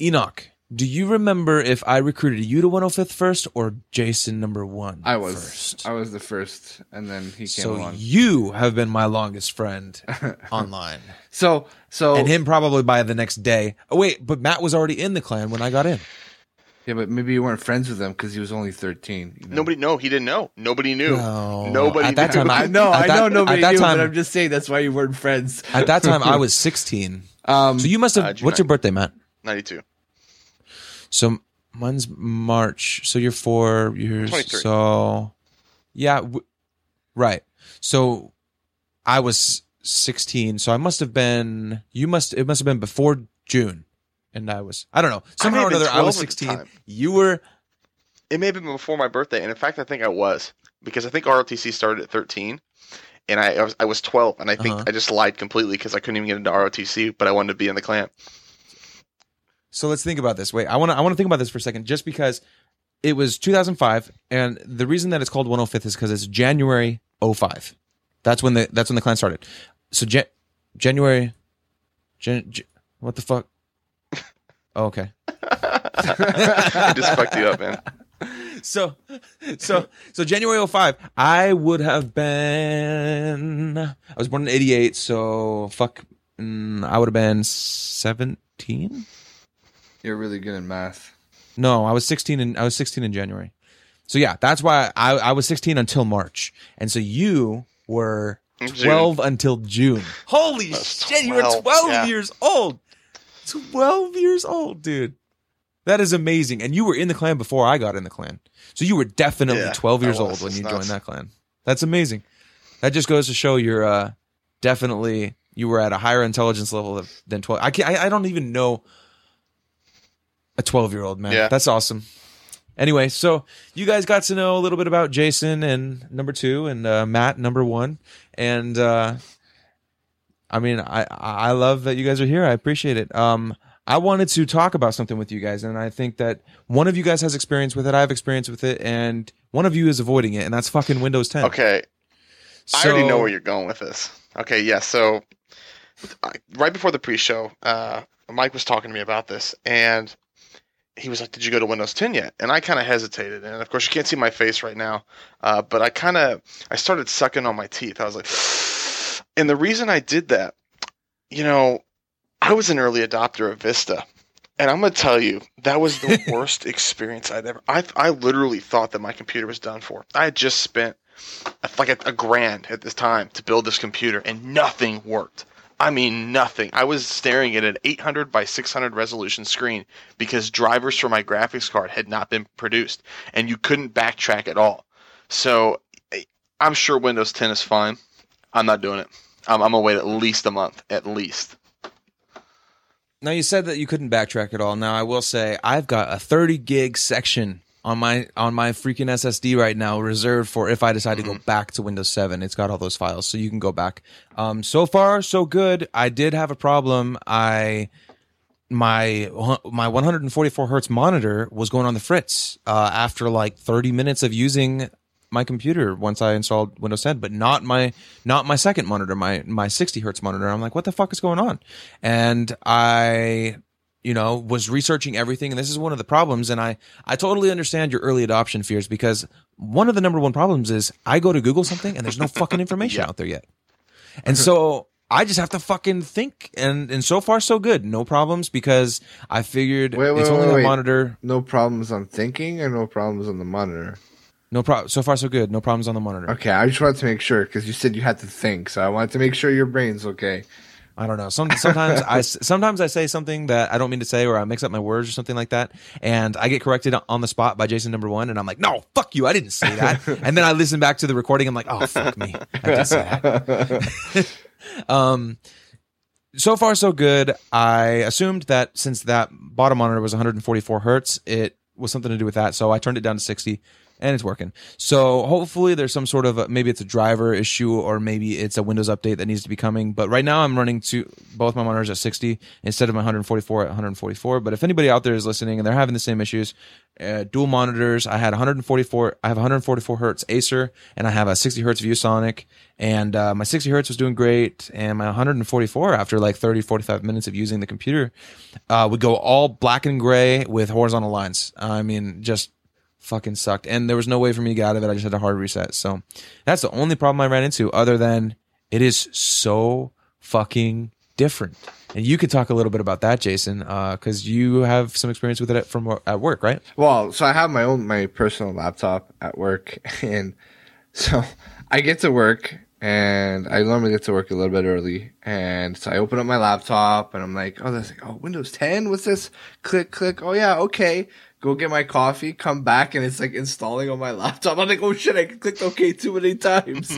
Enoch, do you remember if I recruited you to one oh fifth first or Jason number one? I was first. I was the first, and then he came so along. So you have been my longest friend online. So, so and him probably by the next day. Oh wait, but Matt was already in the clan when I got in. Yeah, but maybe you weren't friends with him because he was only thirteen. You know? Nobody, no, he didn't know. Nobody knew. No, nobody at that knew. Time, I know, I know, nobody knew. Time, but I'm just saying that's why you weren't friends. At that time, I was sixteen. Um, so you must have. Uh, what's your birthday, Matt? ninety-two. So mine's March. So you're four years. twenty-three. So yeah, w- right. So I was sixteen. So I must have been. You must. It must have been before June. And I was, I don't know, somehow or another, I was sixteen. You were. It may have been before my birthday. And in fact, I think I was, because I think R O T C started at thirteen and I, I, was, I was twelve. And I think uh-huh. I just lied completely because I couldn't even get into R O T C, but I wanted to be in the clan. So let's think about this. Wait, I want to I want to think about this for a second, just because it was two thousand five. And the reason that it's called one oh fifth is because it's January oh five. That's when the, that's when the clan started. So Jan- January, Jan- Jan- what the fuck? Oh, okay. I just fucked you up, man. So, so, so January oh five, I would have been, I was born in eighty-eight, so fuck, mm, I would have been seventeen. You're really good in math. No, I was sixteen in, I was sixteen in January. So yeah, that's why I, I was sixteen until March. And so you were twelve June. Until June. Holy shit, twelve. You were twelve yeah. years old. twelve years old, dude. That is amazing. And you were in the clan before I got in the clan. So you were definitely yeah, twelve years old when you nuts. Joined that clan. That's amazing. That just goes to show you're uh, definitely, you were at a higher intelligence level than twelve. I can't, I, I don't even know a twelve-year-old, man. Yeah. That's awesome. Anyway, so you guys got to know a little bit about Jason and number two and uh, Matt, number one. And, uh, I mean, I, I love that you guys are here. I appreciate it. Um, I wanted to talk about something with you guys, and I think that one of you guys has experience with it, I have experience with it, and one of you is avoiding it, and that's fucking Windows ten. Okay. So, I already know where you're going with this. Okay, yeah, so I, right before the pre-show, uh, Mike was talking to me about this, and he was like, did you go to Windows ten yet? And I kind of hesitated, and of course you can't see my face right now, uh, but I kind of I started sucking on my teeth. I was like... And the reason I did that, you know, I was an early adopter of Vista. And I'm going to tell you, that was the worst experience I'd ever... I I literally thought that my computer was done for. I had just spent a, like a, a grand at this time to build this computer, and nothing worked. I mean, nothing. I was staring at an eight hundred by six hundred resolution screen because drivers for my graphics card had not been produced, and you couldn't backtrack at all. So I'm sure Windows ten is fine. I'm not doing it. I'm, I'm going to wait at least a month, at least. Now, you said that you couldn't backtrack at all. Now, I will say I've got a thirty gig section on my on my freaking S S D right now reserved for if I decide mm-hmm. to go back to Windows seven. It's got all those files, so you can go back. Um, so far, so good. I did have a problem. I my my one forty-four hertz monitor was going on the fritz uh, after like thirty minutes of using my computer once I installed Windows ten, but not my not my second monitor, my my sixty hertz monitor. I'm like, what the fuck is going on? And I, you know, was researching everything, and this is one of the problems. And I I totally understand your early adoption fears, because one of the number one problems is I go to Google something and there's no fucking information yeah. out there yet. And so I just have to fucking think, and and so far so good. No problems, because I figured wait, wait, it's only wait, the wait. monitor. No problems on thinking or no problems on the monitor? No problem. So far, so good. No problems on the monitor. Okay, I just wanted to make sure, because you said you had to think, so I wanted to make sure your brain's okay. I don't know. Some, sometimes I sometimes I say something that I don't mean to say, or I mix up my words or something like that, and I get corrected on the spot by Jason number one, and I'm like, no, fuck you, I didn't say that. And then I listen back to the recording, I'm like, oh, fuck me, I did say that. Um, so far, so good. I assumed that since that bottom monitor was one forty-four hertz, it was something to do with that. So I turned it down to sixty, and it's working. So hopefully there's some sort of a, maybe it's a driver issue, or maybe it's a Windows update that needs to be coming. But right now I'm running to both my monitors at sixty instead of my one forty-four at one forty-four. But if anybody out there is listening and they're having the same issues, uh, dual monitors, I had one forty-four. I have one forty-four hertz Acer, and I have a sixty hertz ViewSonic. And uh, my sixty hertz was doing great, and my one forty-four, after like thirty, forty-five minutes of using the computer, uh, would go all black and gray with horizontal lines. I mean, just fucking sucked, and there was no way for me to get out of it. I just had a hard reset. So that's the only problem I ran into, other than it is so fucking different. And you could talk a little bit about that, Jason, because uh, you have some experience with it from at work, right? Well, so I have my own my personal laptop at work, and so I get to work, and I normally get to work a little bit early, and so I open up my laptop, and I'm like, oh, that's like, oh, Windows ten, what's this? Click, click. Oh yeah, okay. Go get my coffee, come back, and it's like installing on my laptop. I'm like, oh shit, I clicked OK too many times.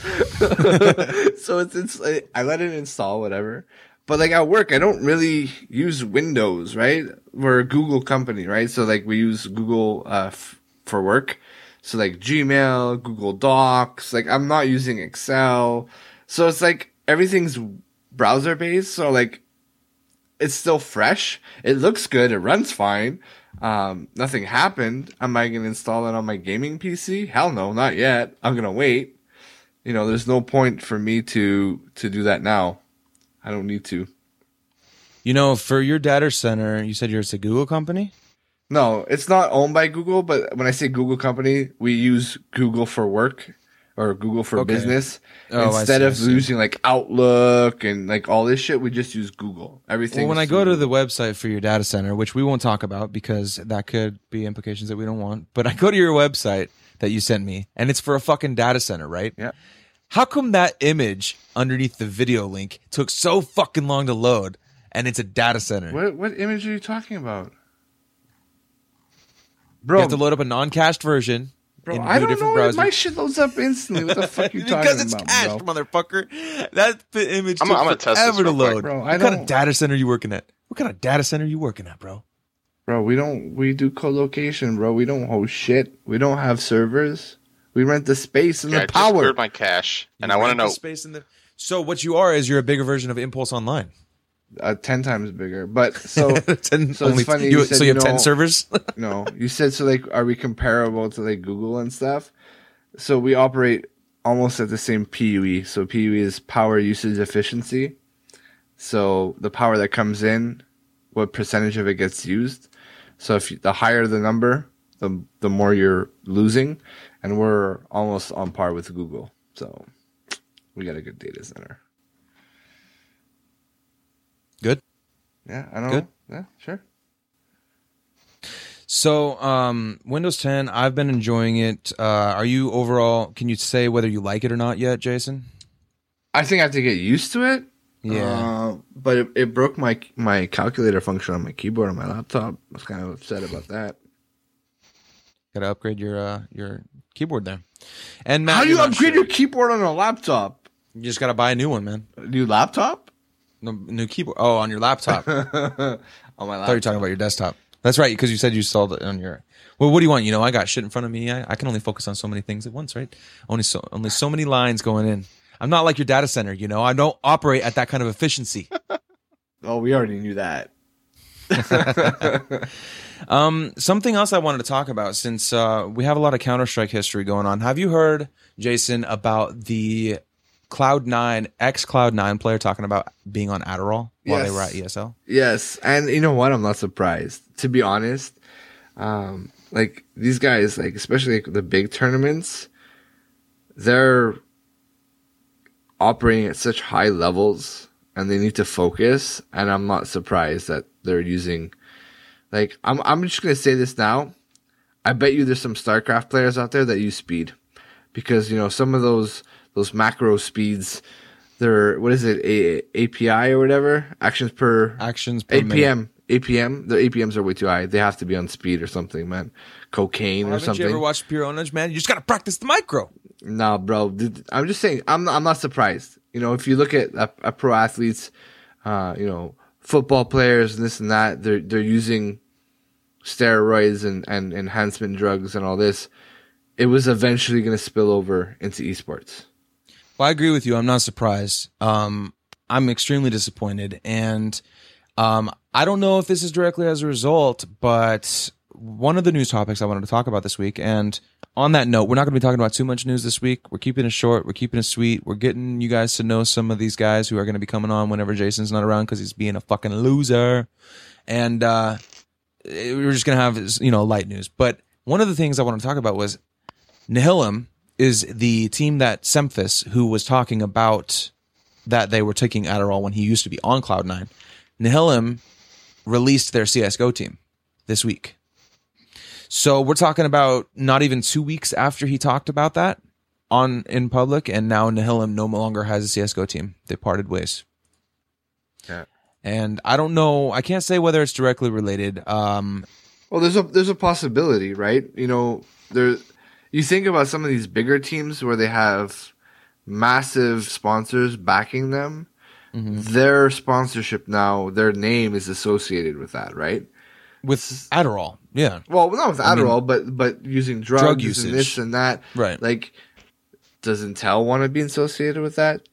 So it's, it's like, I let it install, whatever. But like at work, I don't really use Windows, right? We're a Google company, right? So like we use Google uh, f- for work. So like Gmail, Google Docs, like I'm not using Excel. So it's like everything's browser based. So like it's still fresh. It looks good. It runs fine. Um, nothing happened. Am I going to install it on my gaming P C? Hell no, not yet. I'm going to wait. You know, there's no point for me to, to do that now. I don't need to. You know, for your data center, you said you're a Google company? No, it's not owned by Google, but when I say Google company, we use Google for work or Google for okay. business. Oh, Instead I see, of I see. using like Outlook and like all this shit, we just use Google. Everything. Well, when I go to the website for your data center, which we won't talk about because that could be implications that we don't want, but I go to your website that you sent me, and it's for a fucking data center, right? Yeah. How come that image underneath the video link took so fucking long to load, and it's a data center? What what image are you talking about? Bro, you have to load up a non-cached version. Bro, I don't know. Browsers. My shit loads up instantly. What the fuck are you talking about? Because it's about, cached, bro? Motherfucker. That image I'm took a, I'm forever to load. Quick, bro. What kind of data center are you working at? What kind of data center are you working at, bro? Bro, we don't. We do co-location, bro. We don't host shit. We don't have servers. We rent the space and yeah, the I power. I just cleared my cache, and you I want to know. The space and the... So what you are is you're a bigger version of Impulse Online. Uh, ten times bigger, but so ten, so it's funny. You, you said, so you have no, ten servers? No, you said so. Like, are we comparable to like Google and stuff? So we operate almost at the same P U E. So P U E is power usage efficiency. So the power that comes in, what percentage of it gets used? So if you, the higher the number, the the more you're losing, and we're almost on par with Google. So we got a good data center. Good? Yeah, I don't Good. know. Yeah, sure. So, um, Windows ten, I've been enjoying it. Uh, are you overall, can you say whether you like it or not yet, Jason? I think I have to get used to it. Yeah. Uh, but it, it broke my my calculator function on my keyboard on my laptop. I was kind of upset about that. Got to upgrade your uh, your keyboard there. And Matt, how do you upgrade sure. your keyboard on a laptop? You just got to buy a new one, man. A new laptop? No, new keyboard. Oh, on your laptop. On my laptop. I thought you were talking about your desktop. That's right, because you said you installed it on your. Well, what do you want? You know, I got shit in front of me. I, I can only focus on so many things at once, right? Only so, only so many lines going in. I'm not like your data center, you know. I don't operate at that kind of efficiency. Oh, we already knew that. um, something else I wanted to talk about, since uh, we have a lot of Counter-Strike history going on. Have you heard, Jason, about the Cloud nine, ex-Cloud nine player talking about being on Adderall while yes. they were at E S L? Yes. And you know what? I'm not surprised. To be honest, um, like these guys, like especially like, the big tournaments, they're operating at such high levels and they need to focus. And I'm not surprised that they're using, like, I'm, I'm just going to say this now. I bet you there's some StarCraft players out there that use speed because, you know, some of those Those macro speeds, they're, what is it, A- API or whatever? Actions per... Actions per A P M. Minute. A P M. Their A P Ms are way too high. They have to be on speed or something, man. Cocaine well, or something. Haven't you ever watched Pure Onage, man? You just got to practice the micro. Nah, bro. Dude, I'm just saying, I'm, I'm not surprised. You know, if you look at a, a pro athletes, uh, you know, football players and this and that, they're they're using steroids and, and enhancement drugs and all this. It was eventually going to spill over into esports. Well, I agree with you. I'm not surprised. Um, I'm extremely disappointed. And um, I don't know if this is directly as a result, but one of the news topics I wanted to talk about this week, and on that note, we're not going to be talking about too much news this week. We're keeping it short. We're keeping it sweet. We're getting you guys to know some of these guys who are going to be coming on whenever Jason's not around because he's being a fucking loser. And uh, we're just going to have, you know, light news. But one of the things I wanted to talk about was Nihilum is the team that Semphis, who was talking about that they were taking Adderall when he used to be on Cloud nine, Nihilum released their C S G O team this week. So we're talking about not even two weeks after he talked about that on in public, and now Nihilum no longer has a C S G O team. They parted ways. Yeah. And I don't know. I can't say whether it's directly related. Um, well, there's a there's a possibility, right? You know, there. You think about some of these bigger teams where they have massive sponsors backing them. Mm-hmm. Their sponsorship now, their name is associated with that, right? With Adderall, yeah. Well, not with Adderall, I mean, but but using drugs drug usage. And this and that. Right. Like, does Intel want to be associated with that?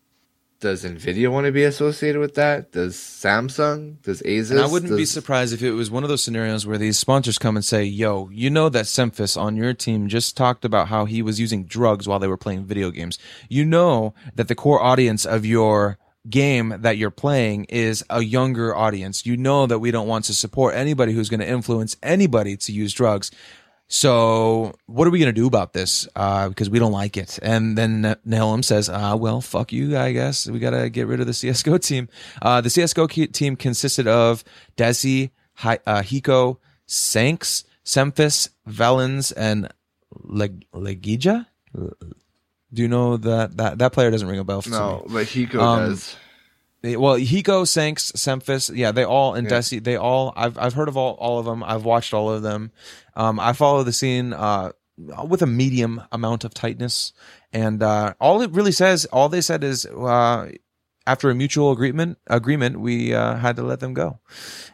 Does NVIDIA want to be associated with that? Does Samsung? Does Asus? And I wouldn't does... be surprised if it was one of those scenarios where these sponsors come and say, yo, you know that Semphis on your team just talked about how he was using drugs while they were playing video games. You know that the core audience of your game that you're playing is a younger audience. You know that we don't want to support anybody who's going to influence anybody to use drugs. So what are we going to do about this? Uh, because we don't like it. And then Nihilum says, uh, well, fuck you, I guess. We got to get rid of the C S G O team. Uh, the C S G O team consisted of Desi, Hi- uh, Hiko, Sanks, Semphis, Valens, and Leg- Legija? Do you know that, that that player doesn't ring a bell for no, me? No, but Hiko um, does. They, well, Hiko, Sanks, Semphis, yeah, they all, and yeah. Desi, they all, I've I've heard of all, all of them. I've watched all of them. Um, I follow the scene uh, with a medium amount of tightness. And uh, all it really says, all they said is, uh, after a mutual agreement, agreement, we uh, had to let them go.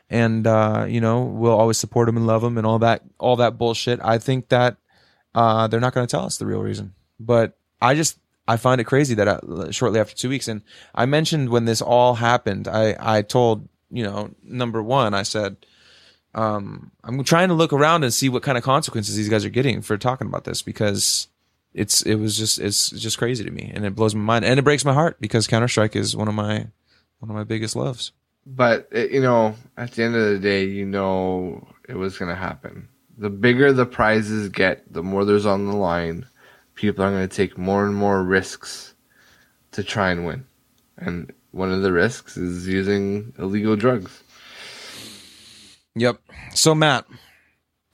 And, uh, you know, we'll always support them and love them and all that, all that bullshit. I think that uh, they're not going to tell us the real reason. But I just, I find it crazy that I, shortly after two weeks, and I mentioned when this all happened, I, I told, you know, number one, I said, um, I'm trying to look around and see what kind of consequences these guys are getting for talking about this, because it's, it was just, it's just crazy to me, and it blows my mind and it breaks my heart, because Counter-Strike is one of my, one of my biggest loves. But, you know, at the end of the day, you know, it was going to happen. The bigger the prizes get, the more there's on the line. People are going to take more and more risks to try and win. And one of the risks is using illegal drugs. Yep. So, Matt,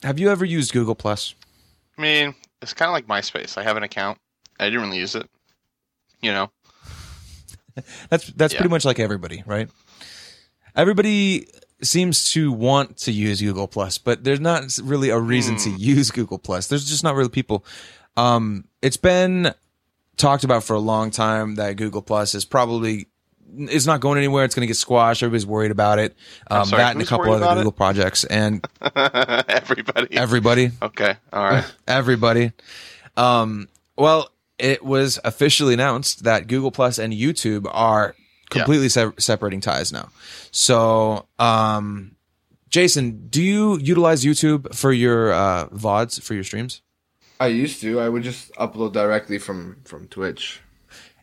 have you ever used Google Plus? I mean, it's kind of like MySpace. I have an account. I didn't really use it. You know? that's that's yeah. Pretty much like everybody, right? Everybody seems to want to use Google Plus, but there's not really a reason mm. to use Google Plus. There's just not really people... Um, it's been talked about for a long time that Google Plus is probably, it's not going anywhere. It's going to get squashed. Everybody's worried about it. Um, sorry, that and a couple other Google it? projects and everybody, everybody. Okay. All right. Everybody. Um, well, it was officially announced that Google Plus and YouTube are completely yeah. se- separating ties now. So, um, Jason, do you utilize YouTube for your, uh, V O Ds, for your streams? I used to. I would just upload directly from, from Twitch.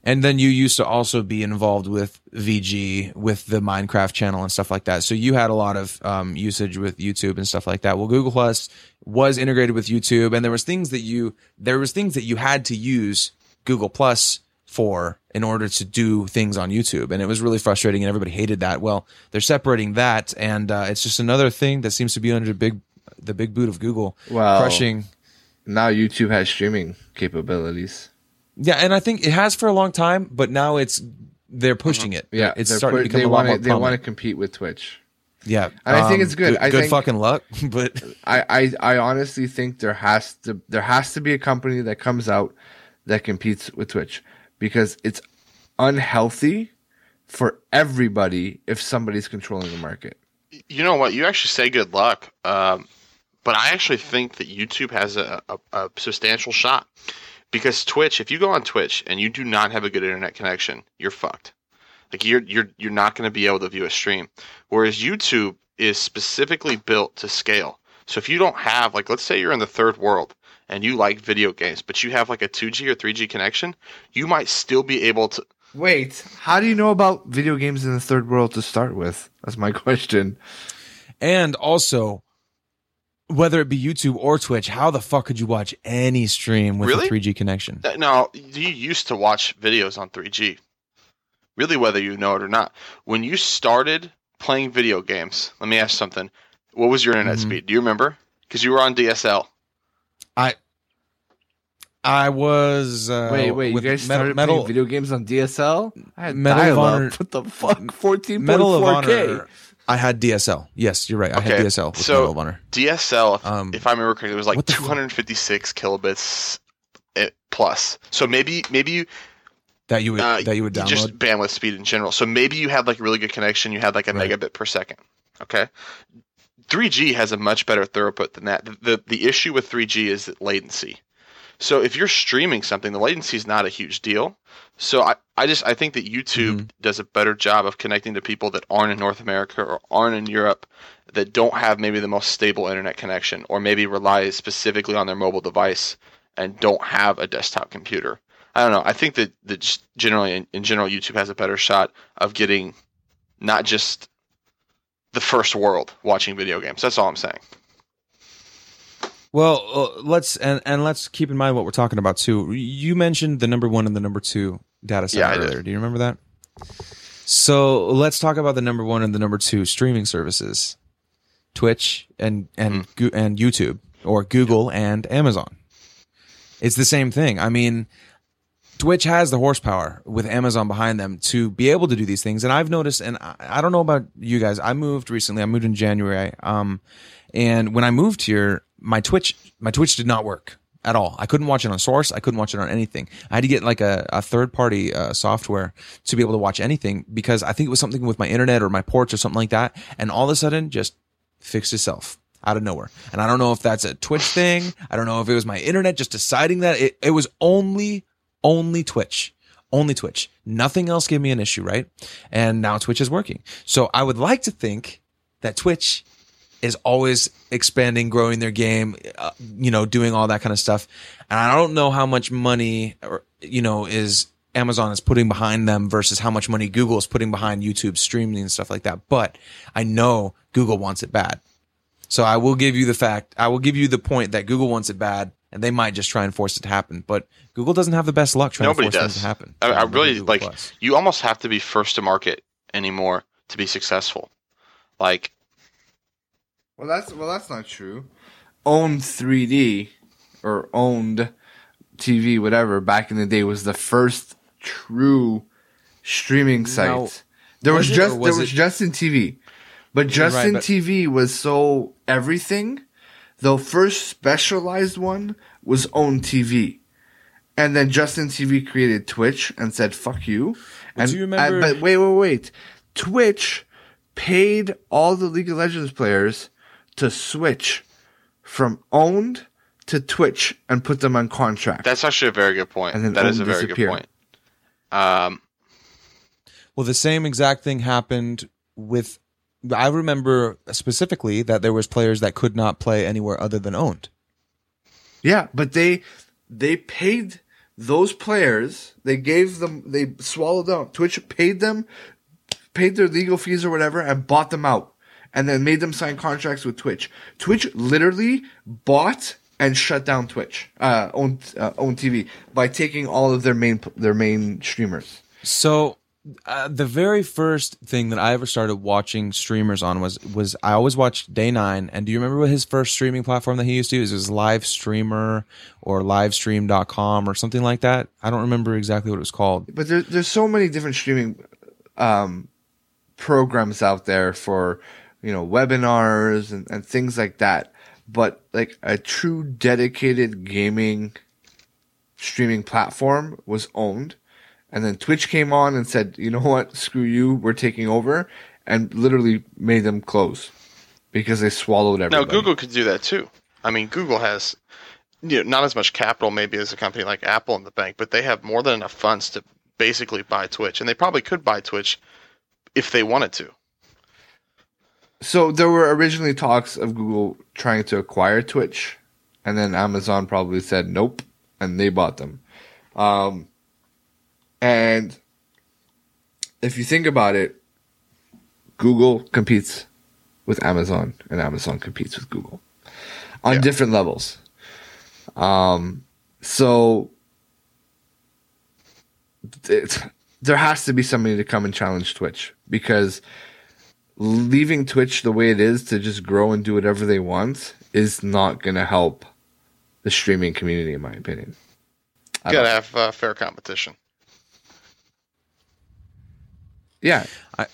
And then you used to also be involved with V G, with the Minecraft channel and stuff like that. So you had a lot of um, usage with YouTube and stuff like that. Well, Google Plus was integrated with YouTube, and there was things that you there was things that you had to use Google Plus for in order to do things on YouTube, and it was really frustrating, and everybody hated that. Well, they're separating that, and uh, it's just another thing that seems to be under big the big boot of Google, wow. crushing. Now YouTube has streaming capabilities. Yeah, and I think it has for a long time, but now it's they're pushing it. Yeah, it's starting pu- to become a lot more common. They want to compete with Twitch. Yeah, and um, I think it's good. Good, I good think, fucking luck, but I, I, I honestly think there has to there has to be a company that comes out that competes with Twitch, because it's unhealthy for everybody if somebody's controlling the market. You know what? You actually say good luck. Um, but I actually think that YouTube has a, a, a substantial shot. Because Twitch, if you go on Twitch and you do not have a good internet connection, you're fucked. Like you're you're you're not going to be able to view a stream. Whereas YouTube is specifically built to scale. So if you don't have, like, let's say you're in the third world and you like video games, but you have like a two G or three G connection, you might still be able to. Wait, how do you know about video games in the third world to start with? That's my question. And also, whether it be YouTube or Twitch, how the fuck could you watch any stream with really? a three G connection? Now, you used to watch videos on three G. Really, whether you know it or not. When you started playing video games, let me ask something. What was your internet mm-hmm. speed? Do you remember? Because you were on D S L. I I was... Uh, wait, wait. With you guys started Medal, playing video games on D S L? I had Medal of Honor. What the fuck? fourteen point four K. I had D S L. Yes, you're right. I okay. had D S L with so Medal of Honor. D S L, if, um, if I remember correctly, it was like two hundred fifty-six fuck? kilobits plus. So maybe maybe you... That you would uh, that you would download? Just bandwidth speed in general. So maybe you had like a really good connection. You had like a right. megabit per second. Okay. three G has a much better throughput than that. The, the the issue with three G is latency. So if you're streaming something, the latency is not a huge deal. So I, I just I think that YouTube mm-hmm. does a better job of connecting to people that aren't in North America or aren't in Europe, that don't have maybe the most stable internet connection, or maybe rely specifically on their mobile device and don't have a desktop computer. I don't know. I think that, that just generally in, in general, YouTube has a better shot of getting not just the first world watching video games. That's all I'm saying. Well, uh, let's and, and let's keep in mind what we're talking about too. You mentioned the number one and the number two data center yeah, earlier. Did. Do you remember that? So let's talk about the number one and the number two streaming services, Twitch and and mm. Go- and YouTube, or Google and Amazon. It's the same thing. I mean, Twitch has the horsepower with Amazon behind them to be able to do these things. And I've noticed, and I, I don't know about you guys, I moved recently. I moved in January. Um, and when I moved here, my Twitch, my Twitch did not work at all. I couldn't watch it on Source. I couldn't watch it on anything. I had to get like a, a third party uh, software to be able to watch anything, because I think it was something with my internet or my ports or something like that. And all of a sudden just fixed itself out of nowhere. And I don't know if that's a Twitch thing. I don't know if it was my internet just deciding that it, it was only Only Twitch, only Twitch. Nothing else gave me an issue, right? And now Twitch is working. So I would like to think that Twitch is always expanding, growing their game, uh, you know, doing all that kind of stuff. And I don't know how much money, or, you know, is Amazon is putting behind them versus how much money Google is putting behind YouTube streaming and stuff like that. But I know Google wants it bad. So I will give you the fact, I will give you the point that Google wants it bad. And they might just try and force it to happen. But Google doesn't have the best luck trying Nobody to force does. things to happen. I, I really, like, Plus. you almost have to be first to market anymore to be successful. Like, Well, that's well, that's not true. Own three D, or Owned T V, whatever, back in the day was the first true streaming site. Now, there was, was, just, was there was Justin TV. But Justin right, but- T V was so everything... The first specialized one was Own T V. And then Justin T V created Twitch and said, fuck you. And, do you remember- and, but wait, wait, wait. Twitch paid all the League of Legends players to switch from Owned to Twitch and put them on contract. That's actually a very good point. And then that Owned is a very disappeared. good point. Um, well, the same exact thing happened with... I remember specifically that there was players that could not play anywhere other than Owned. Yeah, but they they paid those players. They gave them. They swallowed them. Twitch paid them, paid their legal fees or whatever, and bought them out, and then made them sign contracts with Twitch. Twitch literally bought and shut down Twitch, uh, Own uh, Own T V, by taking all of their main their main streamers. So. Uh, the very first thing that I ever started watching streamers on was was I always watched Day Nine. And do you remember what his first streaming platform that he used to use? It was Live Streamer or livestream dot com or something like that. I don't remember exactly what it was called. But there, there's so many different streaming um, programs out there for, you know, webinars and, and things like that. But like a true dedicated gaming streaming platform was Owned. And then Twitch came on and said, you know what, screw you, we're taking over, and literally made them close because they swallowed everything. Now, Google could do that too. I mean, Google has, you know, not as much capital maybe as a company like Apple in the bank, but they have more than enough funds to basically buy Twitch, and they probably could buy Twitch if they wanted to. So there were originally talks of Google trying to acquire Twitch, and then Amazon probably said nope, and they bought them. Um, and if you think about it, Google competes with Amazon, and Amazon competes with Google on yeah. different levels. Um, so it's, there has to be somebody to come and challenge Twitch, because leaving Twitch the way it is to just grow and do whatever they want is not going to help the streaming community, in my opinion. You gotta have uh, fair competition. Yeah, I,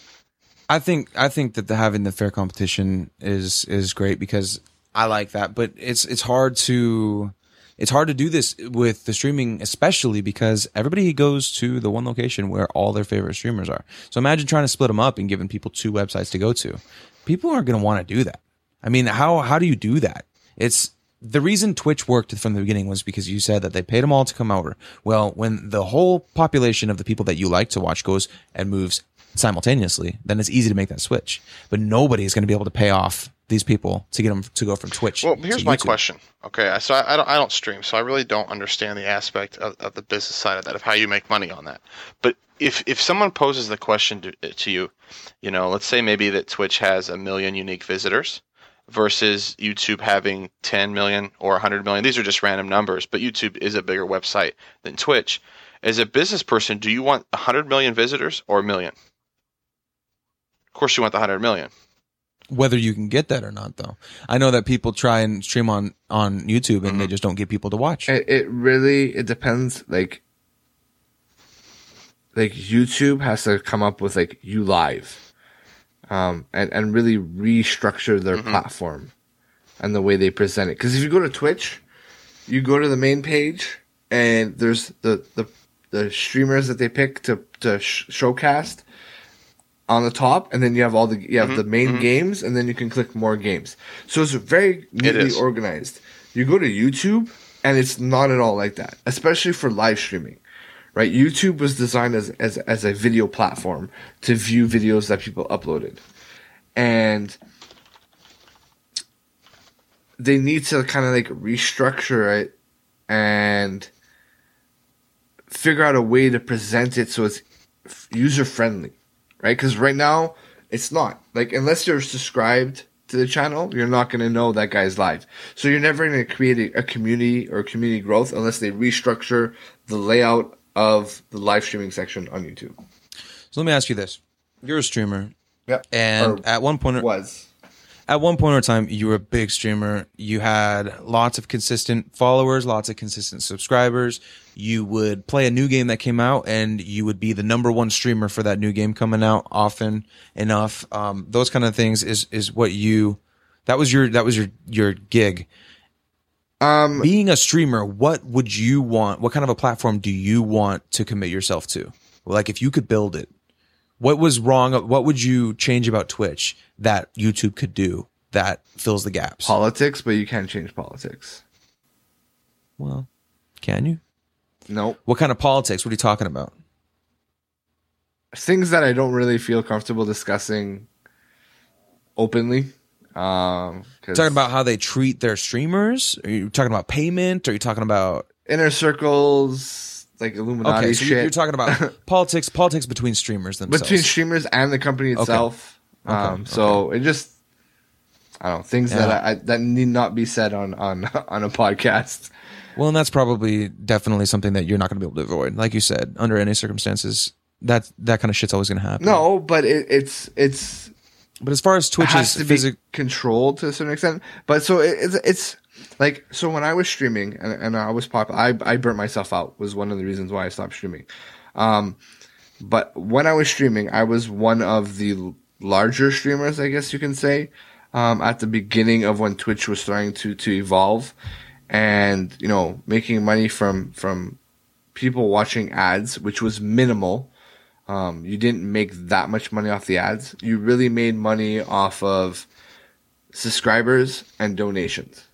I think I think that the, having the fair competition is is great, because I like that. But it's it's hard to it's hard to do this with the streaming, especially because everybody goes to the one location where all their favorite streamers are. So imagine trying to split them up and giving people two websites to go to. People aren't going to want to do that. I mean, how how do you do that? It's The reason Twitch worked from the beginning was because you said that they paid them all to come over. Well, when the whole population of the people that you like to watch goes and moves simultaneously, then it's easy to make that switch. But nobody is going to be able to pay off these people to get them to go from Twitch. Well, here's to my question. Okay, so I, I, don't, I don't stream, so I really don't understand the aspect of, of the business side of that, of how you make money on that. But if if someone poses the question to, to you, you know, let's say maybe that Twitch has a million unique visitors, versus YouTube having ten million or one hundred million. These are just random numbers, but YouTube is a bigger website than Twitch. As a business person, do you want one hundred million visitors or a million? Of course you want the one hundred million. Whether you can get that or not, though. I know that people try and stream on, on YouTube and mm-hmm. they just don't get people to watch. It, it really it depends. Like, like YouTube has to come up with like you live. Um, and, and really restructure their mm-hmm. platform and the way they present it. Because if you go to Twitch, you go to the main page, and there's the, the, the streamers that they pick to, to sh- showcast on the top, and then you have all the you have mm-hmm. the main mm-hmm. games, and then you can click more games. So it's very neatly it organized. You go to YouTube, and it's not at all like that, especially for live streaming. Right, YouTube was designed as, as as a video platform to view videos that people uploaded, and they need to kind of like restructure it and figure out a way to present it so it's user friendly, right? Because right now it's not. Like, unless you're subscribed to the channel, you're not going to know that guy's live. So you're never going to create a, a community or community growth unless they restructure the layout of the live streaming section on YouTube. So let me ask you this: you're a streamer, yeah, and or at one point was at one point or time you were a big streamer. You had lots of consistent followers, lots of consistent subscribers. You would play a new game that came out, and you would be the number one streamer for that new game coming out often enough. Um, those kind of things is is what you that was your that was your your gig. Um, Being a streamer, what would you want? What kind of a platform do you want to commit yourself to? Like, if you could build it, what was wrong? What would you change about Twitch that YouTube could do that fills the gaps? Politics, but you can't change politics. Well, can you? No. Nope. What kind of politics? What are you talking about? Things that I don't really feel comfortable discussing openly. Um, talking about how they treat their streamers? Are you talking about payment? Are you talking about inner circles, like Illuminati okay, so shit? You're talking about politics, politics between streamers themselves, between streamers and the company itself. Okay. Um, okay. So it just, I don't know, things yeah. that I, that need not be said on on on a podcast. Well, and that's probably definitely something that you're not going to be able to avoid, like you said, under any circumstances. That that kind of shit's always going to happen. No, but it, it's it's. But as far as Twitch is physic- controlled to a certain extent, but so it, it's it's like so when I was streaming and, and I was pop, I I burnt myself out was one of the reasons why I stopped streaming. Um, but when I was streaming, I was one of the larger streamers, I guess you can say, um, at the beginning of when Twitch was starting to to evolve, and you know making money from from people watching ads, which was minimal. Um, you didn't make that much money off the ads. You really made money off of subscribers and donations.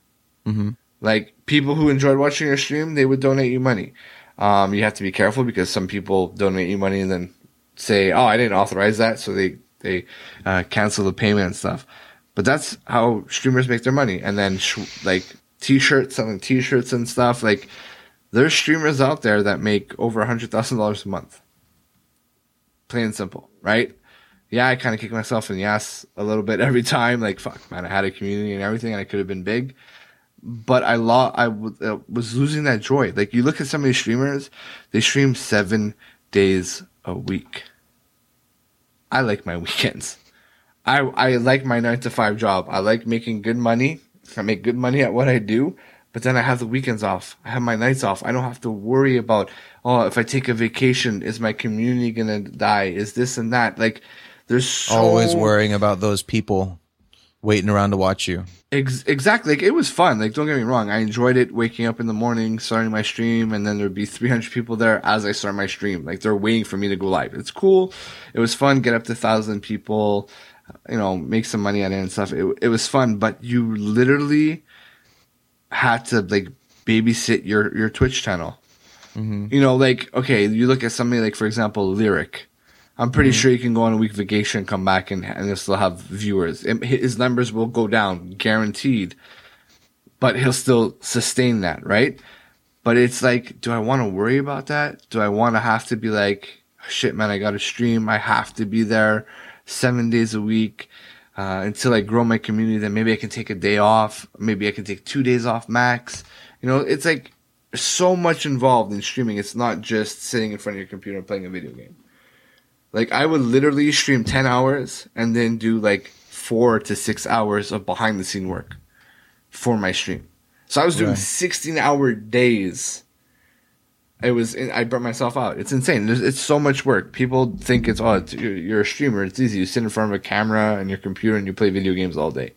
Mm-hmm. Like, people who enjoyed watching your stream, they would donate you money. Um, you have to be careful because some people donate you money and then say, oh, I didn't authorize that, so they, they uh, cancel the payment and stuff. But that's how streamers make their money. And then, sh- like, T-shirts, selling T-shirts and stuff. Like, there's streamers out there that make over one hundred thousand dollars a month. Plain and simple, right? Yeah, I kind of kick myself in the ass a little bit every time. Like, fuck, man, I had a community and everything, and I could have been big. But I, lo- I w- uh, was losing that joy. Like, you look at some of these streamers, they stream seven days a week. I like my weekends. I I like my nine to five job. I like making good money. I make good money at what I do. But then I have the weekends off. I have my nights off. I don't have to worry about, oh, if I take a vacation, is my community going to die? Is this and that? Like, there's so... Always worrying about those people waiting around to watch you. Ex- exactly. Like, it was fun. Like, don't get me wrong. I enjoyed it, waking up in the morning, starting my stream, and then there'd be three hundred people there as I start my stream. Like, they're waiting for me to go live. It's cool. It was fun. Get up to one thousand people, you know, make some money at it and stuff. It, it was fun, but you literally... had to like babysit your, your Twitch channel. Mm-hmm. You know, like, okay, you look at somebody like, for example, Lyric. I'm pretty mm-hmm. sure you can go on a week vacation, come back, and, and he'll still have viewers. It, his numbers will go down, guaranteed. But he'll still sustain that, right? But it's like, do I want to worry about that? Do I want to have to be like, shit, man, I got to stream. I have to be there seven days a week. Uh, until I grow my community, then maybe I can take a day off. Maybe I can take two days off max. You know, it's like so much involved in streaming. It's not just sitting in front of your computer and playing a video game. Like, I would literally stream ten hours and then do like four to six hours of behind the scene work for my stream. So I was doing sixteen hour days. It was, I burnt myself out. It's insane. There's, it's so much work. People think it's, oh, it's, you're a streamer. It's easy. You sit in front of a camera and your computer and you play video games all day.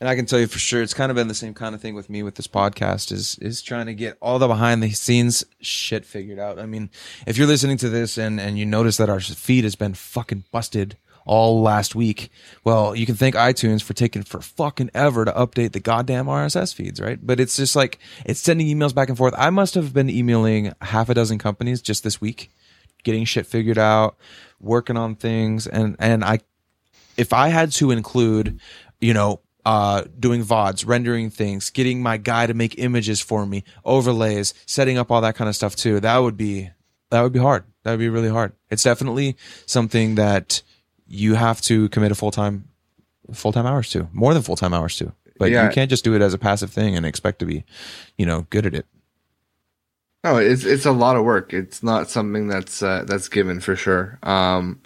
And I can tell you for sure, it's kind of been the same kind of thing with me with this podcast is, is trying to get all the behind the scenes shit figured out. I mean, if you're listening to this and, and you notice that our feed has been fucking busted all last week, well, you can thank iTunes for taking for fucking ever to update the goddamn R S S feeds, right? But it's just like, it's sending emails back and forth. I must have been emailing half a dozen companies just this week, getting shit figured out, working on things. And, and I, if I had to include, you know, uh, doing V O Ds, rendering things, getting my guy to make images for me, overlays, setting up all that kind of stuff too, that would be, that would be hard. That would be really hard. It's definitely something that you have to commit a full-time full-time hours to, more than full-time hours to. But yeah, you can't just do it as a passive thing and expect to be, you know, good at it. No, it's it's a lot of work. It's not something that's uh, that's given for sure. Um,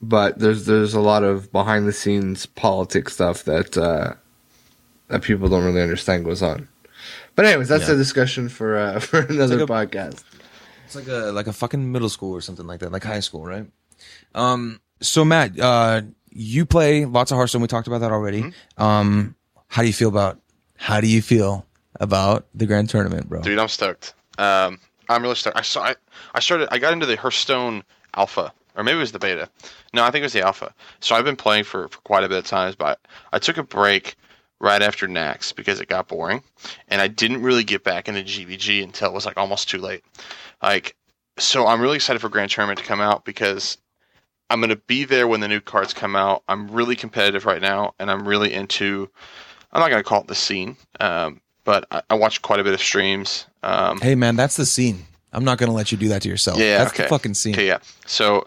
but there's there's a lot of behind-the-scenes politics stuff that uh, that people don't really understand goes on. But anyways, that's yeah. a discussion for uh, for another it's like podcast. A, it's like a like a fucking middle school or something like that, like high school, right? Um. So, Matt, uh, you play lots of Hearthstone. We talked about that already. Mm-hmm. Um, how do you feel about how do you feel about the Grand Tournament, bro? Dude, I'm stoked. Um, I'm really stoked. I saw. I, I started. I got into the Hearthstone Alpha, or maybe it was the Beta. No, I think it was the Alpha. So I've been playing for, for quite a bit of times, but I took a break right after Naxx because it got boring, and I didn't really get back into G V G until it was like almost too late. Like, so I'm really excited for Grand Tournament to come out because I'm going to be there when the new cards come out. I'm really competitive right now, and I'm really into... I'm not going to call it the scene, um, but I, I watch quite a bit of streams. Um, hey, man, that's the scene. I'm not going to let you do that to yourself. Yeah, that's okay. The fucking scene. Okay, yeah. So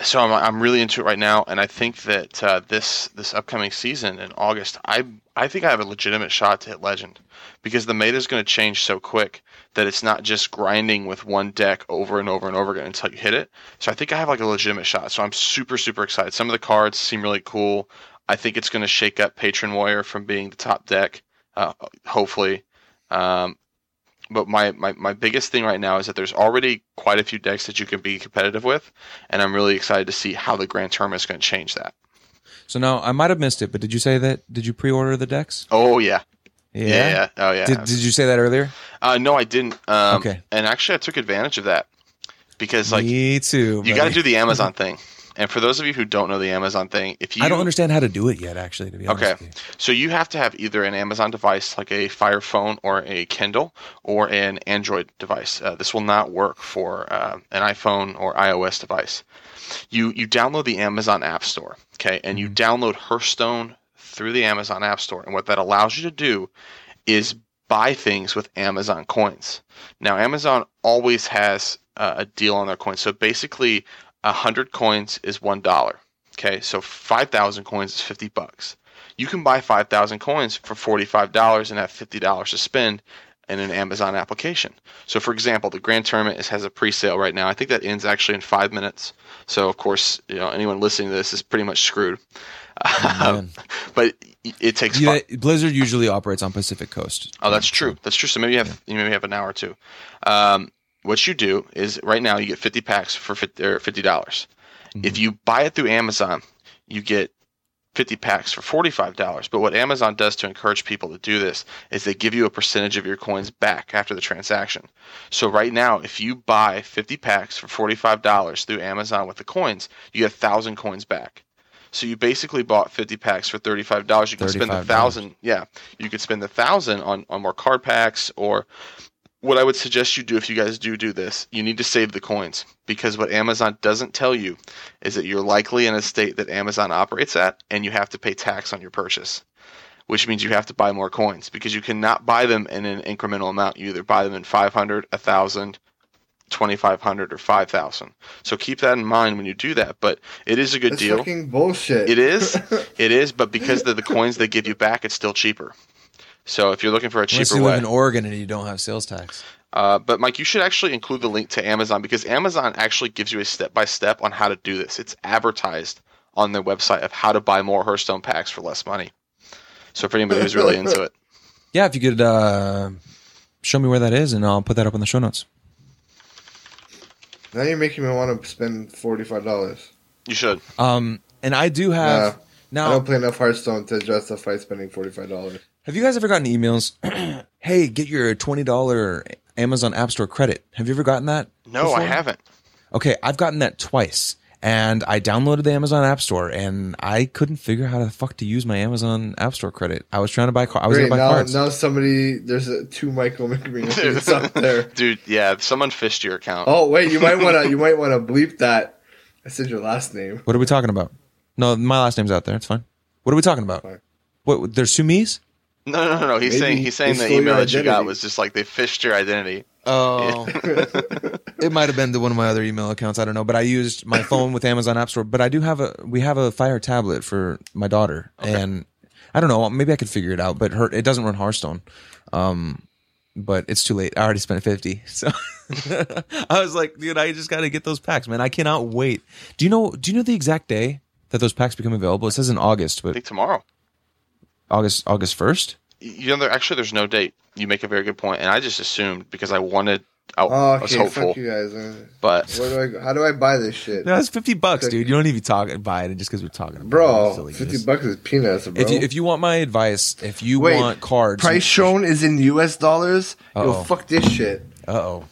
so I'm I'm really into it right now, and I think that uh, this this upcoming season in August, I I think I have a legitimate shot to hit Legend because the meta is going to change so quick that it's not just grinding with one deck over and over and over again until you hit it. So I think I have like a legitimate shot. So I'm super, super excited. Some of the cards seem really cool. I think it's going to shake up Patron Warrior from being the top deck, uh, hopefully. Um, but my, my, my biggest thing right now is that there's already quite a few decks that you can be competitive with. And I'm really excited to see how the Grand Tournament is going to change that. So now I might have missed it, but did you say that? Did you pre-order the decks? Oh, yeah. Yeah. yeah, yeah. Oh, yeah. Did, did you say that earlier? Uh, no, I didn't. Um, okay. And actually, I took advantage of that because, like, me too. Buddy. You got to do the Amazon thing. And for those of you who don't know the Amazon thing, if you I don't understand how to do it yet, actually, to be honest. Okay, with you. So you have to have either an Amazon device, like a Fire phone or a Kindle, or an Android device. Uh, this will not work for uh, an iPhone or iOS device. You you download the Amazon App Store, okay, and you download Hearthstone through the Amazon App Store. And what that allows you to do is buy things with Amazon coins. Now, Amazon always has uh, a deal on their coins, so basically. A hundred coins is one dollar. Okay, so five thousand coins is fifty bucks. You can buy five thousand coins for forty-five dollars and have fifty dollars to spend in an Amazon application. So, for example, the Grand Tournament is, has a pre-sale right now. I think that ends actually in five minutes. So, of course, you know, anyone listening to this is pretty much screwed. Oh, um, but it takes yeah, fun. Blizzard usually operates on Pacific Coast. Oh, that's true. That's true. So maybe you have yeah. you maybe have an hour or two. Um, What you do is right now you get fifty packs for fifty dollars. Mm-hmm. If you buy it through Amazon, you get fifty packs for forty-five dollars. But what Amazon does to encourage people to do this is they give you a percentage of your coins back after the transaction. So right now, if you buy fifty packs for forty-five dollars through Amazon with the coins, you get one thousand coins back. So you basically bought fifty packs for thirty-five dollars. You can spend the one thousand dollars. Yeah, you could spend the one thousand dollars on, on more card packs or... What I would suggest you do if you guys do do this, you need to save the coins because what Amazon doesn't tell you is that you're likely in a state that Amazon operates at and you have to pay tax on your purchase, which means you have to buy more coins because you cannot buy them in an incremental amount. You either buy them in five hundred, one thousand, twenty-five hundred, or five thousand. So keep that in mind when you do that, but it is a good That's deal. That's fucking bullshit. It is. It is, but because of the coins they give you back, it's still cheaper. So if you're looking for a cheaper Unless you way, live in Oregon and you don't have sales tax. Uh, but Mike, you should actually include the link to Amazon because Amazon actually gives you a step-by-step on how to do this. It's advertised on their website of how to buy more Hearthstone packs for less money. So for anybody who's really into it. Yeah, if you could uh, show me where that is and I'll put that up in the show notes. Now you're making me want to spend forty-five dollars. You should. Um, and I do have... Nah, now, I don't play enough Hearthstone to justify spending forty-five dollars. Have you guys ever gotten emails? Hey, get your twenty dollars Amazon App Store credit. Have you ever gotten that? No, before? I haven't. Okay, I've gotten that twice. And I downloaded the Amazon App Store, and I couldn't figure out how the fuck to use my Amazon App Store credit. I was trying to buy, I was Great, gonna buy now, cards. Now somebody, there's a, two Michael McGreens up there. Dude, yeah, someone fished your account. Oh, wait, you might want to you might want to bleep that. I said your last name. What are we talking about? No, my last name's out there. It's fine. What are we talking about? Fine. What? There's two me's? No, no, no, no. He's Maybe saying he's saying the email that you got was just like they fished your identity. Oh, it might have been to one of my other email accounts. I don't know, but I used my phone with Amazon App Store. But I do have a we have a Fire tablet for my daughter, okay. And I don't know. Maybe I could figure it out, but her it doesn't run Hearthstone. Um, but it's too late. I already spent fifty, so I was like, dude, I just got to get those packs, man. I cannot wait. Do you know? Do you know the exact day that those packs become available? It says in August, but I think tomorrow. August August first. You know, there, actually, there's no date. You make a very good point, and I just assumed because I wanted. I, oh, okay, I was hopeful. Fuck you guys. But where do I, how do I buy this shit? No, it's fifty bucks, dude. You don't even talk buy it just because we're talking about bro, it. Bro, fifty bucks is peanuts, bro. If you, if you want my advice, if you Wait, want cards, price shown is in U S dollars. Yo, fuck this shit. Uh oh.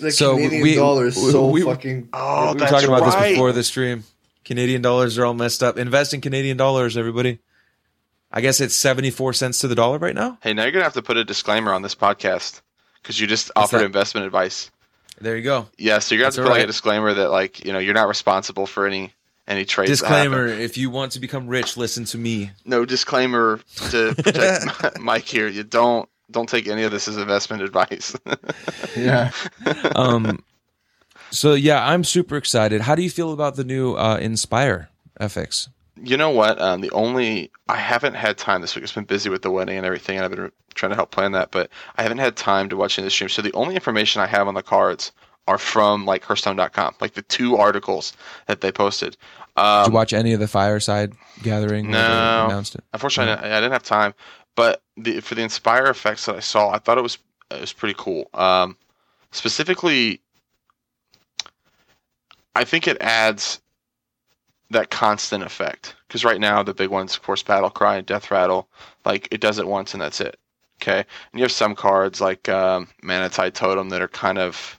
The so Canadian we, dollar is we, so we, fucking. Oh, we were talking about right. this before the stream. Canadian dollars are all messed up. Invest in Canadian dollars, everybody. I guess it's seventy-four cents to the dollar right now. Hey, now you're going to have to put a disclaimer on this podcast because you just What's offered that? investment advice. There you go. Yeah, so you're going to have to put right. like a disclaimer that like, you know, you're not responsible for any any trades. Disclaimer, if you want to become rich, listen to me. No disclaimer to protect Mike here. You don't don't take any of this as investment advice. Yeah. Um so yeah, I'm super excited. How do you feel about the new uh, Inspire F X? You know what? Um, the only I haven't had time this week. It's been busy with the wedding and everything, and I've been trying to help plan that. But I haven't had time to watch any of the streams. So the only information I have on the cards are from like Hearthstone dot com, like the two articles that they posted. Um, Did you watch any of the Fireside Gathering? No, they announced it? Unfortunately, yeah. I, I didn't have time. But the, for the Inspire effects that I saw, I thought it was it was pretty cool. Um, specifically, I think it adds. that constant effect. Because right now, the big ones, of course, Battlecry, Death Rattle, like, it does it once and that's it. Okay, and you have some cards like um, Manatee Totem that are kind of,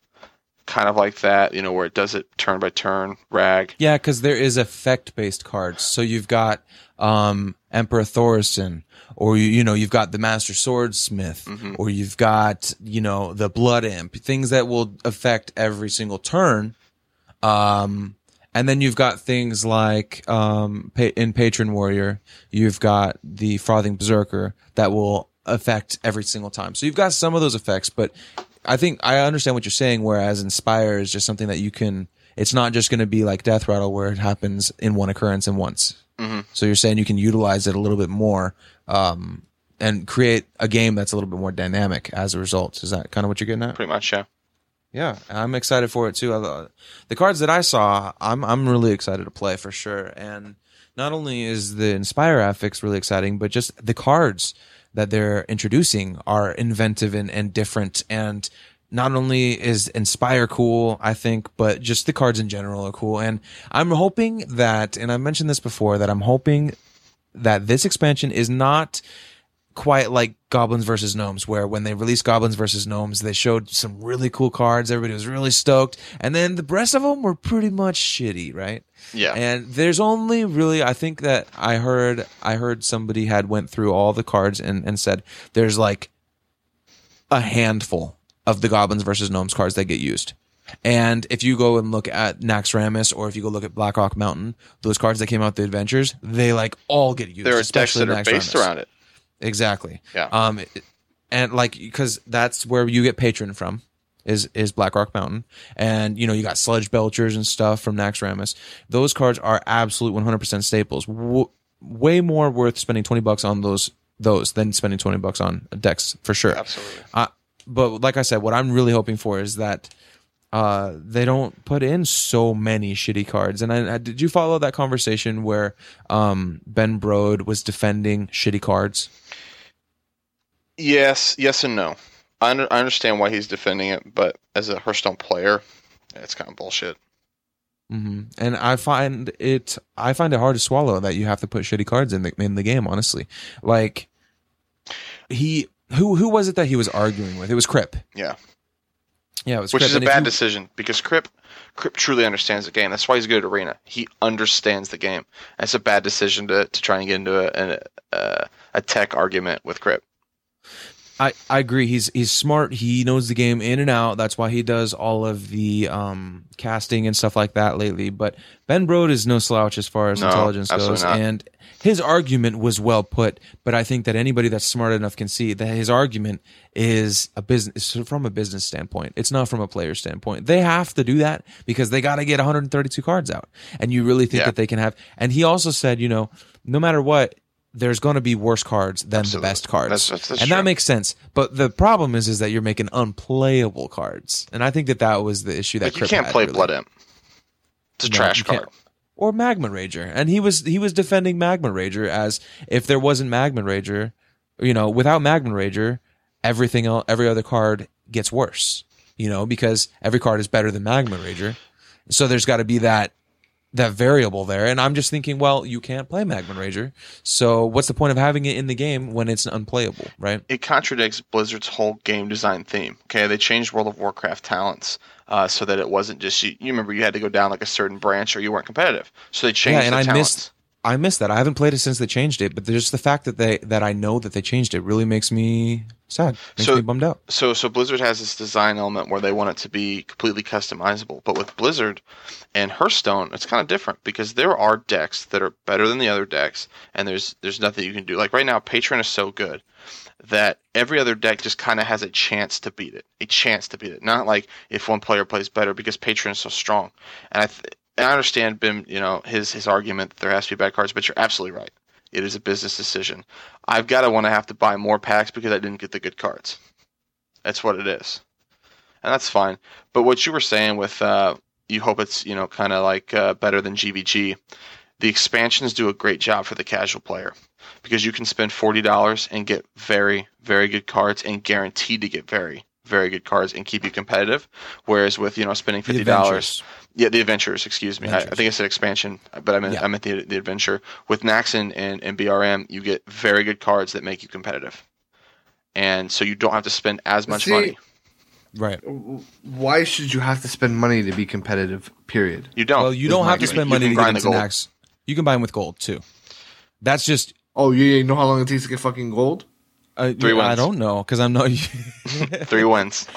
kind of like that, you know, where it does it turn by turn. Rag, yeah, because there is effect-based cards. So you've got um, Emperor Thorisson, or you, you know, you've got the Master Swordsmith, mm-hmm. or you've got, you know, the Blood Imp, things that will affect every single turn. Um, and then you've got things like um, in Patron Warrior, you've got the Frothing Berserker that will effect every single time. So you've got some of those effects, but I think I understand what you're saying, whereas Inspire is just something that you can, it's not just going to be like Death Rattle where it happens in one occurrence and once. Mm-hmm. So you're saying you can utilize it a little bit more um, and create a game that's a little bit more dynamic as a result. Is that kind of what you're getting at? Pretty much, yeah. Yeah, I'm excited for it too. The cards that I saw, I'm I'm really excited to play for sure. And not only is the Inspire affix really exciting, but just the cards that they're introducing are inventive and, and different. And not only is Inspire cool, I think, but just the cards in general are cool. And I'm hoping that, and I mentioned this before, that I'm hoping that this expansion is not quite like Goblins versus Gnomes, where when they released Goblins versus Gnomes, they showed some really cool cards. Everybody was really stoked. And then the rest of them were pretty much shitty, right? Yeah. And there's only really, I think that I heard, I heard somebody had went through all the cards and, and said there's like a handful of the Goblins versus Gnomes cards that get used. And if you go and look at Naxxramas, or if you go look at Black Hawk Mountain, those cards that came out the adventures, they like all get used. There are decks that are based around it. Exactly. Yeah. Um, and like, because that's where you get Patron from, is is Black Rock Mountain, and you know you got Sludge Belchers and stuff from Naxxramas. Those cards are absolute one hundred percent staples. W- way more worth spending twenty bucks on those those than spending twenty bucks on decks for sure. Absolutely. Uh, but like I said, what I'm really hoping for is that uh, they don't put in so many shitty cards. And I, I, did you follow that conversation where um, Ben Brode was defending shitty cards? Yes, yes, and no. I, under, I understand why he's defending it, but as a Hearthstone player, it's kind of bullshit. Mm-hmm. And I find it, I find it hard to swallow that you have to put shitty cards in the in the game. Honestly, like he, who who was it that he was arguing with? It was Crip. Yeah, yeah, it was which Crip. Is a and bad you... decision because Crip, Crip truly understands the game. That's why he's good at Arena. He understands the game. That's a bad decision to to try and get into a a, a tech argument with Crip. I, I agree. He's he's smart. He knows the game in and out. That's why he does all of the um, casting and stuff like that lately. But Ben Brode is no slouch as far as no, intelligence goes. Not. And his argument was well put. But I think that anybody that's smart enough can see that his argument is a business is from a business standpoint. It's not from a player standpoint. They have to do that because they got to get one hundred thirty-two cards out. And you really think yeah. that they can have. And he also said, you know, no matter what, there's going to be worse cards than Absolutely. The best cards. That's, that's, that's and true. That makes sense. But the problem is, is that you're making unplayable cards. And I think that that was the issue that Crip had. Like you can't play really. Blood Imp. It's a no, trash card. Can't. Or Magma Rager. And he was he was defending Magma Rager as if there wasn't Magma Rager, you know, without Magma Rager, everything else, every other card gets worse, you know, because every card is better than Magma Rager. So there's got to be that that variable there, and I'm just thinking, well, you can't play Magma Rager, so what's the point of having it in the game when it's unplayable, right? It contradicts Blizzard's whole game design theme. Okay, they changed World of Warcraft talents uh, so that it wasn't just you, you. Remember, you had to go down like a certain branch, or you weren't competitive. So they changed. Yeah, and the I talents. missed. I missed that. I haven't played it since they changed it, but just the fact that they that I know that they changed it really makes me sad. Makes so, me bummed out. So, so Blizzard has this design element where they want it to be completely customizable. But with Blizzard and Hearthstone, it's kind of different because there are decks that are better than the other decks, and there's there's nothing you can do. Like right now, Patron is so good that every other deck just kind of has a chance to beat it, a chance to beat it. Not like if one player plays better because Patron is so strong. And I th- and I understand, Bim, you know his his argument that there has to be bad cards, but you're absolutely right. It is a business decision. I've got to want to have to buy more packs because I didn't get the good cards. That's what it is, and that's fine. But what you were saying with uh, you hope it's you know kind of like uh, better than G V G. The expansions do a great job for the casual player because you can spend forty dollars and get very very good cards and guaranteed to get very very good cards and keep you competitive. Whereas with, you know, spending fifty dollars, yeah, the adventures. Excuse me, adventures. I, I think I said expansion, but I meant yeah. I meant the the adventure. With Naxxon and, and B R M, you get very good cards that make you competitive, and so you don't have to spend as much See, money. Right? Why should you have to spend money to be competitive? Period. You don't. Well, you don't have to spend money to get into Naxx. You can buy them with gold too. That's just. Oh, you know how long it takes to get fucking gold? Uh, Three wins. I don't know because I'm not. Three wins.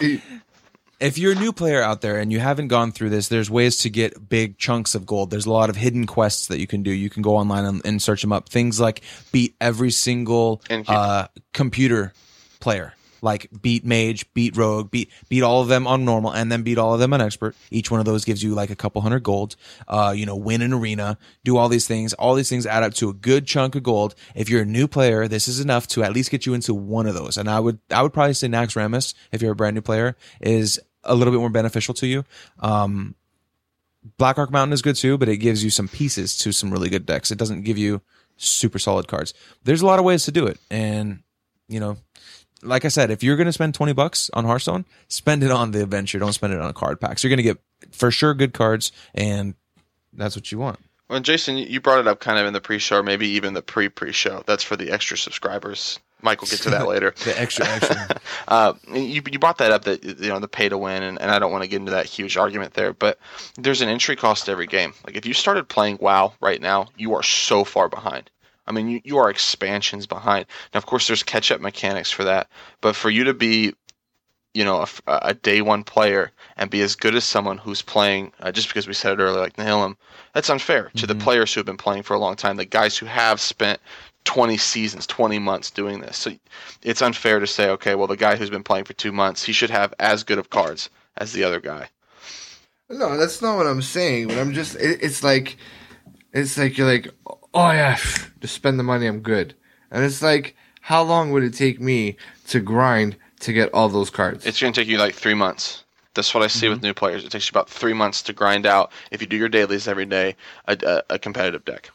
If you're a new player out there and you haven't gone through this, there's ways to get big chunks of gold. There's a lot of hidden quests that you can do. You can go online and, and search them up. Things like beat every single uh, computer player, like beat mage, beat rogue, beat beat all of them on normal, and then beat all of them on expert. Each one of those gives you like a couple hundred gold. Uh, you know, win an arena, do all these things. All these things add up to a good chunk of gold. If you're a new player, this is enough to at least get you into one of those. And I would I would probably say Naxxramas, if you're a brand new player, is a little bit more beneficial to you. Um, Black Ark Mountain is good too, but it gives you some pieces to some really good decks. It doesn't give you super solid cards. There's a lot of ways to do it, and you know. Like I said, if you're going to spend twenty bucks on Hearthstone, spend it on the adventure. Don't spend it on a card pack. So you're going to get, for sure, good cards, and that's what you want. Well, Jason, you brought it up kind of in the pre-show, maybe even the pre-pre-show. That's for the extra subscribers. Mike will get to that later. the extra, extra. uh, you, you brought that up, that you know the pay to win, and, and I don't want to get into that huge argument there, but there's an entry cost to every game. Like if you started playing WoW right now, you are so far behind. I mean, you, you are expansions behind. Now, of course, there's catch-up mechanics for that. But for you to be, you know, a, a day one player and be as good as someone who's playing, uh, just because we said it earlier, like Nihilum, that's unfair mm-hmm. to the players who have been playing for a long time, the guys who have spent twenty seasons, twenty months doing this. So it's unfair to say, okay, well, the guy who's been playing for two months, he should have as good of cards as the other guy. No, that's not what I'm saying. But I'm just, it, it's like, it's like you're like, oh yeah, just spend the money, I'm good. And it's like, how long would it take me to grind to get all those cards? It's going to take you like three months. That's what I see mm-hmm. with new players. It takes you about three months to grind out, if you do your dailies every day, a, a competitive deck.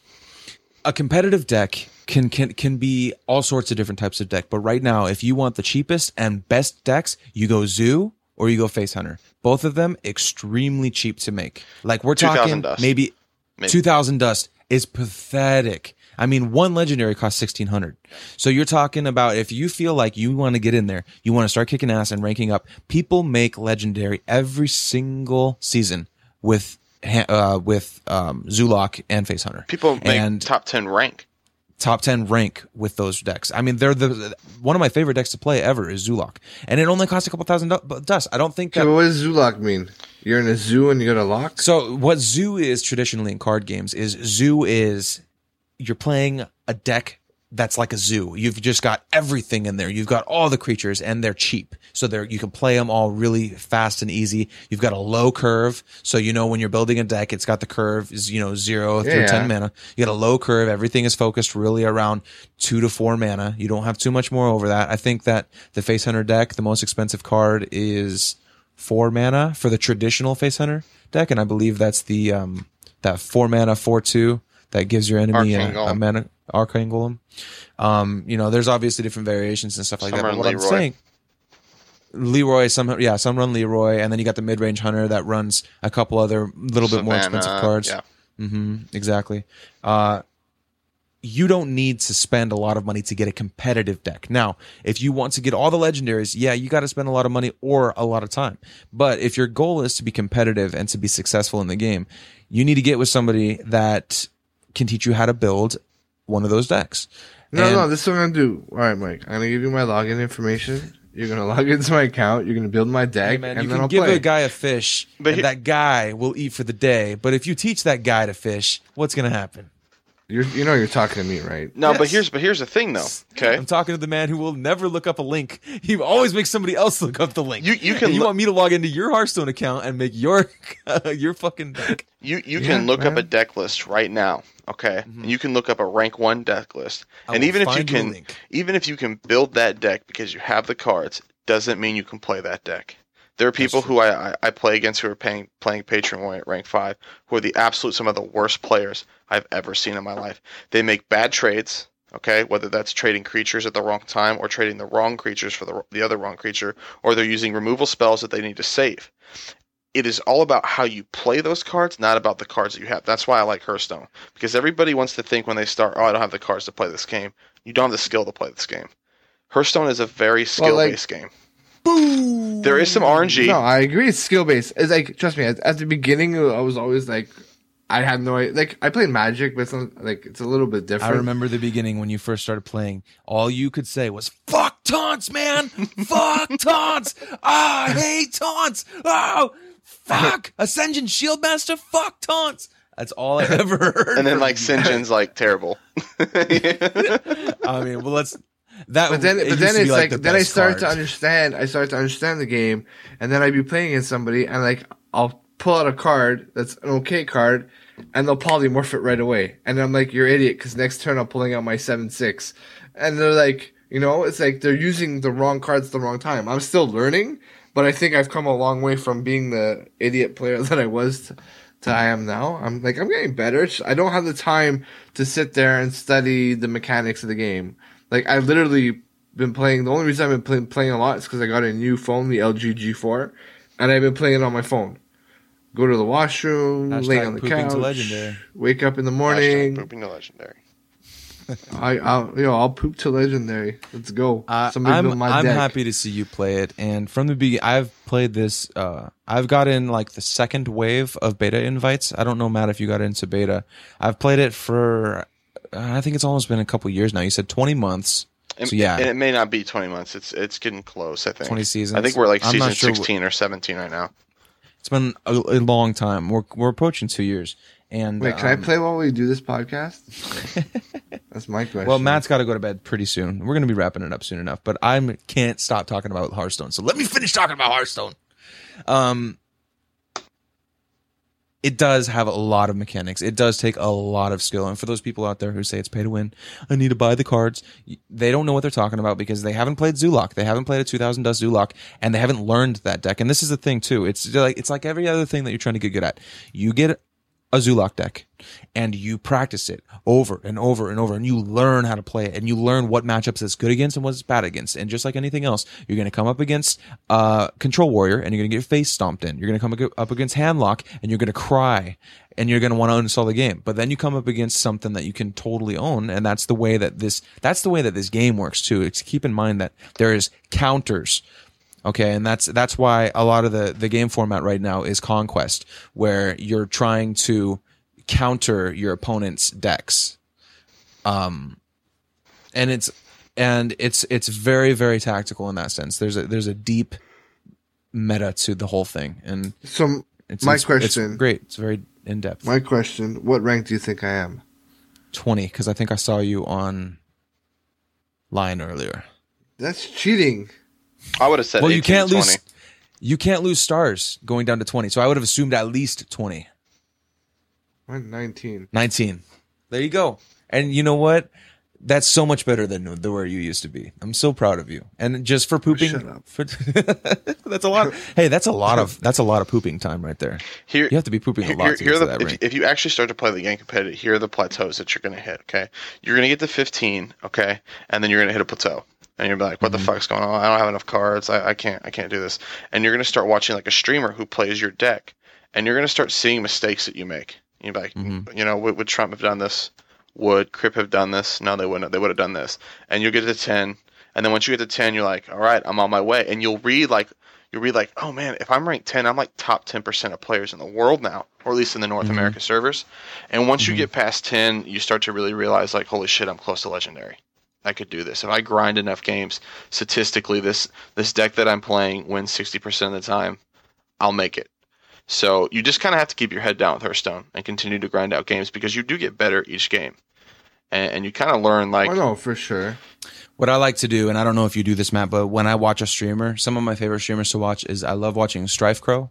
A competitive deck can, can can be all sorts of different types of deck. But right now, if you want the cheapest and best decks, you go Zoo or you go Face Hunter. Both of them extremely cheap to make. Like we're talking maybe, maybe two thousand Dust. Is pathetic. I mean, one legendary costs sixteen hundred. So you're talking about, if you feel like you want to get in there, you want to start kicking ass and ranking up. People make legendary every single season with uh, with um, Zulok and Face Hunter. People make and top ten rank. Top ten rank with those decks. I mean, they're the one of my favorite decks to play ever is Zulok, and it only costs a couple thousand do- dust. I don't think. That... So what does Zulok mean? You're in a zoo and you got a lock. So what zoo is traditionally in card games is zoo is you're playing a deck that's like a zoo. You've just got everything in there. You've got all the creatures, and they're cheap, so they're you can play them all really fast and easy. You've got a low curve, so you know when you're building a deck, it's got the curve is you know zero yeah. through ten mana. You got a low curve. Everything is focused really around two to four mana. You don't have too much more over that. I think that the Face Hunter deck, the most expensive card is four mana for the traditional Face Hunter deck, and I believe that's the um that four mana four two that gives your enemy a, a mana Arcane Golem. Um, you know, there's obviously different variations and stuff like some that. But what Leroy. I'm saying, Leroy, some yeah, some run Leroy, and then you got the mid range hunter that runs a couple other little Savannah, bit more expensive cards. Yeah. Mm-hmm, exactly. Uh, you don't need to spend a lot of money to get a competitive deck. Now, if you want to get all the legendaries, yeah, you got to spend a lot of money or a lot of time. But if your goal is to be competitive and to be successful in the game, you need to get with somebody that can teach you how to build one of those decks. No, and no, this is what I'm going to do. All right, Mike, I'm going to give you my login information. You're going to log into my account. You're going to build my deck, hey man, and then I'll play. You can give a guy a fish, but and he- that guy will eat for the day. But if you teach that guy to fish, what's going to happen? You're, you know you're talking to me, right? No, yes. but here's but here's the thing, though. Okay, I'm talking to the man who will never look up a link. He always makes somebody else look up the link. You you can. You lo- want me to log into your Hearthstone account and make your uh, your fucking deck. You you yeah, can look man. up a deck list right now. Okay, mm-hmm. and you can look up a rank one deck list. I and even if you can, even if you can build that deck because you have the cards, doesn't mean you can play that deck. There are people who I, I play against who are paying, playing Patron Warrior at rank five who are the absolute some of the worst players I've ever seen in my life. They make bad trades, Okay, whether that's trading creatures at the wrong time or trading the wrong creatures for the, the other wrong creature, or they're using removal spells that they need to save. It is all about how you play those cards, not about the cards that you have. That's why I like Hearthstone, because everybody wants to think when they start, oh, I don't have the cards to play this game. You don't have the skill to play this game. Hearthstone is a very skill-based well, like, game. Boom! There is some R N G. No, I agree it's skill-based. It's like, trust me, at, at the beginning, I was always like... I had no idea. Like, I played Magic, but it's not, like it's a little bit different. I remember the beginning when you first started playing. All you could say was "fuck taunts, man! Fuck taunts! Ah, I hate taunts! Oh, fuck! Sen'jin Shieldmaster! Fuck taunts!" That's all I ever heard. And then like Sen'jin's like terrible. I mean, well, let's. That but then, it but then it's like, like the then I start card. to understand. I start to understand the game, and then I'd be playing against somebody, and like I'll pull out a card that's an okay card, and they'll polymorph it right away. And I'm like, you're an idiot, because next turn I'm pulling out my seven six. And they're like, you know, it's like they're using the wrong cards at the wrong time. I'm still learning, but I think I've come a long way from being the idiot player that I was to, to I am now. I'm like, I'm getting better. I don't have the time to sit there and study the mechanics of the game. Like, I've literally been playing. The only reason I've been play, playing a lot is because I got a new phone, the L G G four, and I've been playing it on my phone. Go to the washroom, Hashtag lay on the couch, wake up in the morning. Hashtag pooping to legendary. I, I'll, you know, I'll poop to legendary. Let's go. Uh, I'm, my I'm happy to see you play it. And from the beginning, I've played this. Uh, I've gotten like the second wave of beta invites. I don't know, Matt, if you got into beta. I've played it for, I think it's almost been a couple years now. You said twenty months. And, so, yeah. And it may not be twenty months. It's it's getting close, I think. twenty seasons. I think we're like I'm season sure sixteen w- or seventeen right now. It's been a, a long time. We're we're approaching two years. And wait, can um, I play while we do this podcast? That's my question. Well, Matt's got to go to bed pretty soon. We're going to be wrapping it up soon enough. But I can't stop talking about Hearthstone. So let me finish talking about Hearthstone. Um, it does have a lot of mechanics. It does take a lot of skill. And for those people out there who say it's pay to win, I need to buy the cards, they don't know what they're talking about because they haven't played Zulok. They haven't played a two thousand Dust Zulok, and they haven't learned that deck. And this is the thing, too. It's like it's like every other thing that you're trying to get good at. You get a Zulok deck, and you practice it over and over and over, and you learn how to play it, and you learn what matchups it's good against and what it's bad against. And just like anything else, you're going to come up against uh, Control Warrior, and you're going to get face stomped in. You're going to come up against Handlock, and you're going to cry, and you're going to want to uninstall the game. But then you come up against something that you can totally own, and that's the way that this that's the way that this game works too. It's keep in mind that there is counters. Okay, and that's that's why a lot of the, the game format right now is Conquest, where you're trying to counter your opponent's decks, um, and it's and it's it's very very tactical in that sense. There's a there's a deep meta to the whole thing, and so it's, my it's, question, it's great, it's very in depth. My question: what rank do you think I am? twenty, because I think I saw you on line earlier. That's cheating. I would have said well, eighteen, you can't twenty. Lose, you can't lose stars going down to twenty, so I would have assumed at least twenty. I'm nineteen. nineteen. There you go. And you know what? That's so much better than the where you used to be. I'm so proud of you. And just for pooping, shut up. For, that's a lot. Hey, that's a lot of that's a lot of pooping time right there. Here, you have to be pooping here, a lot here, to here the, that if, rank. If you actually start to play the game competitive, here are the plateaus that you're going to hit. Okay, you're going to get to fifteen. Okay, and then you're going to hit a plateau. And you're like, what the fuck's going on? I don't have enough cards. I, I can't I can't do this. And you're going to start watching like a streamer who plays your deck. And you're going to start seeing mistakes that you make. You're like, mm-hmm. you know, would, would Trump have done this? Would Crip have done this? No, they wouldn't. They would have done this. And you'll get to ten. And then once you get to ten, you're like, all right, I'm on my way. And you'll read like, you'll read like, oh man, if I'm ranked ten, I'm like top ten percent of players in the world now, or at least in the North mm-hmm. America servers. And once mm-hmm. you get past ten, you start to really realize like, holy shit, I'm close to legendary. I could do this. If I grind enough games, statistically, this this deck that I'm playing wins sixty percent of the time, I'll make it. So you just kind of have to keep your head down with Hearthstone and continue to grind out games because you do get better each game. And, and you kind of learn like... Oh, no, for sure. What I like to do, and I don't know if you do this, Matt, but when I watch a streamer, some of my favorite streamers to watch is I love watching Strife Crow.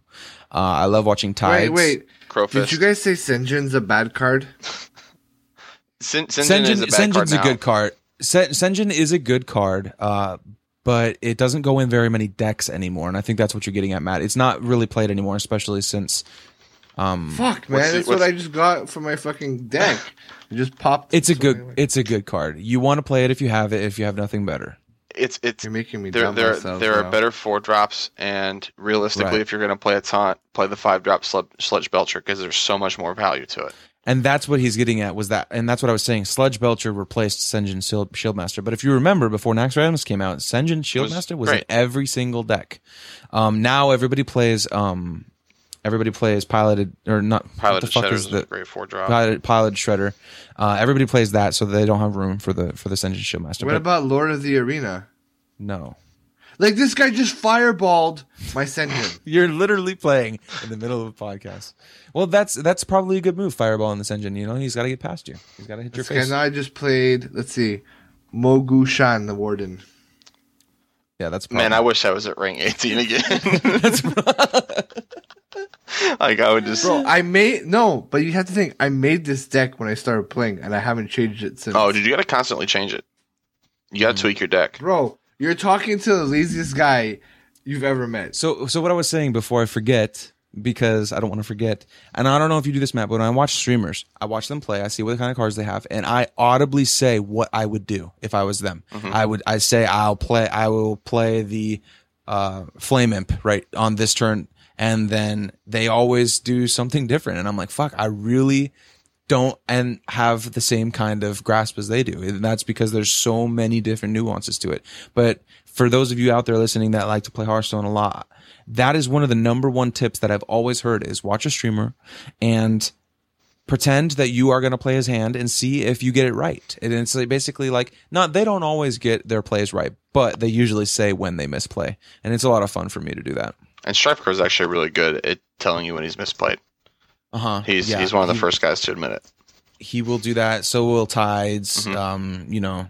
Uh, I love watching Tides. Wait, wait. Crowfish. Did you guys say Sen'jin's a bad card? Sen- Sen'jin, Sen'jin is a bad Sen'jin's card now. A good card. Sen- Sen'jin is a good card, uh, but it doesn't go in very many decks anymore, and I think that's what you're getting at, Matt. It's not really played anymore, especially since Um, Fuck, man, that's what I just got from my fucking deck. It just popped. It's a good. Anyway. It's a good card. You want to play it if you have it. If you have nothing better, it's it's. You're making me there. There, there are better four drops, and realistically, right. if you're going to play a taunt, play the five drop Sludge Belcher because there's so much more value to it. And that's what he's getting at was that, and that's what I was saying. Sludge Belcher replaced Sen'jin Shieldmaster, but if you remember, before Naxxramas came out, Sen'jin Shieldmaster was, was in every single deck. Um, now everybody plays. Um, Everybody plays piloted or not. Piloted Shredder is the grade four drop. Piloted, piloted Shredder. Uh, everybody plays that, so they don't have room for the for the Sen'jin Shieldmaster. What but, about Lord of the Arena? No, like this guy just fireballed my Sen'jin. You're literally playing in the middle of a podcast. Well, that's that's probably a good move. Fireball in the Sen'jin. You know, he's got to get past you. He's got to hit that's your face. And I just played. Let's see, Mogushan the Warden. Yeah, that's probably. Man. I wish I was at rank eighteen again. That's probably. Like I would just. Bro, I made no, but you have to think. I made this deck when I started playing, and I haven't changed it since. Oh, dude, you got to constantly change it. You got to mm. tweak your deck, bro. You're talking to the laziest guy you've ever met. So, so what I was saying before I forget, because I don't want to forget, and I don't know if you do this, Matt, but when I watch streamers, I watch them play, I see what kind of cards they have, and I audibly say what I would do if I was them. Mm-hmm. I would, I say, I'll play, I will play the uh, Flame Imp right on this turn. And then they always do something different. And I'm like, fuck, I really don't and have the same kind of grasp as they do. And that's because there's so many different nuances to it. But for those of you out there listening that like to play Hearthstone a lot, that is one of the number one tips that I've always heard is watch a streamer and pretend that you are going to play his hand and see if you get it right. And it's basically like, not they don't always get their plays right, but they usually say when they misplay. And it's a lot of fun for me to do that. And Strifecore is actually really good at telling you when he's misplayed. Uh huh. He's yeah. he's one of the he, first guys to admit it. He will do that. So will Tides. Mm-hmm. Um, you know.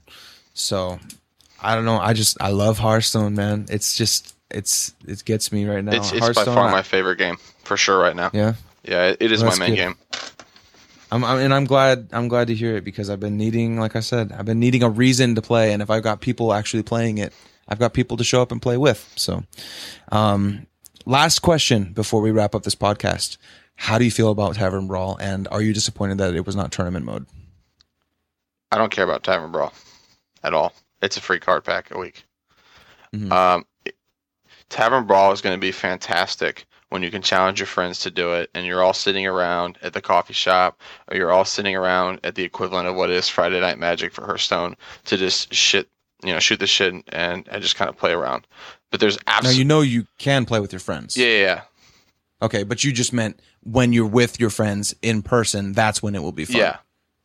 So I don't know. I just I love Hearthstone, man. It's just it's it gets me right now. It's, it's by far I, my favorite game for sure right now. Yeah. Yeah. It, it is well, my main good. game. I'm, I'm and I'm glad I'm glad to hear it because I've been needing, like I said, I've been needing a reason to play, and if I've got people actually playing it, I've got people to show up and play with. So, um. Last question before we wrap up this podcast. How do you feel about Tavern Brawl, and are you disappointed that it was not tournament mode? I don't care about Tavern Brawl at all. It's a free card pack a week. Mm-hmm. Um, Tavern Brawl is going to be fantastic when you can challenge your friends to do it, and you're all sitting around at the coffee shop, or you're all sitting around at the equivalent of what is Friday Night Magic for Hearthstone to just shit, you know, shoot the shit and, and just kind of play around. But there's absolutely. Now, you know you can play with your friends. Yeah, yeah, yeah. Okay, but you just meant when you're with your friends in person, that's when it will be fun. Yeah.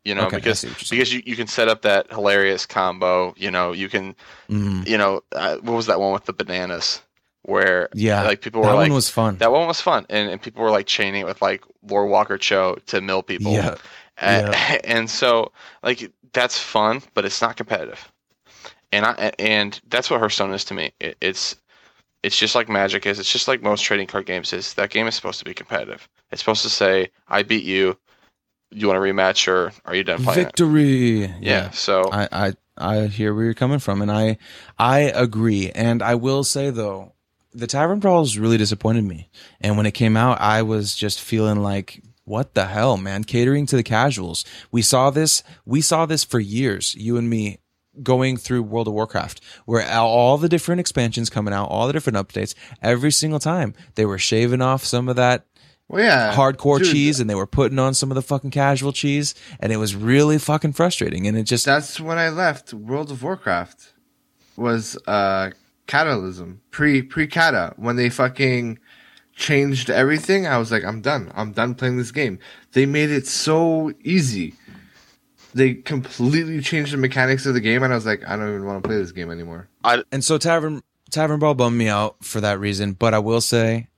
You know, okay, because because you, you can set up that hilarious combo. You know, you can, mm. you know, uh, what was that one with the bananas? Where, yeah, like people were that like. That one was fun. That one was fun. And, and people were like chaining it with like Lord Walker Cho to mill people. Yeah. And, yeah. and so, like, that's fun, but it's not competitive. And I and that's what Hearthstone is to me. It, it's it's just like Magic is. It's just like most trading card games is. That game is supposed to be competitive. It's supposed to say, "I beat you. You want a rematch, or are you done playing?" Victory. It? Yeah. yeah. So I, I I hear where you're coming from, and I I agree. And I will say though, the Tavern Brawls really disappointed me. And when it came out, I was just feeling like. What the hell, man? Catering to the casuals. We saw this. We saw this for years. You and me. Going through World of Warcraft, where all the different expansions coming out, all the different updates, every single time they were shaving off some of that well, yeah, hardcore dude, cheese, and they were putting on some of the fucking casual cheese, and it was really fucking frustrating. And it just that's when I left World of Warcraft was uh, Cataclysm pre pre Cata when they fucking changed everything. I was like, I'm done. I'm done playing this game. They made it so easy. They completely changed the mechanics of the game, and I was like, I don't even want to play this game anymore. I, and so Tavern Tavern Brawl bummed me out for that reason, but I will say,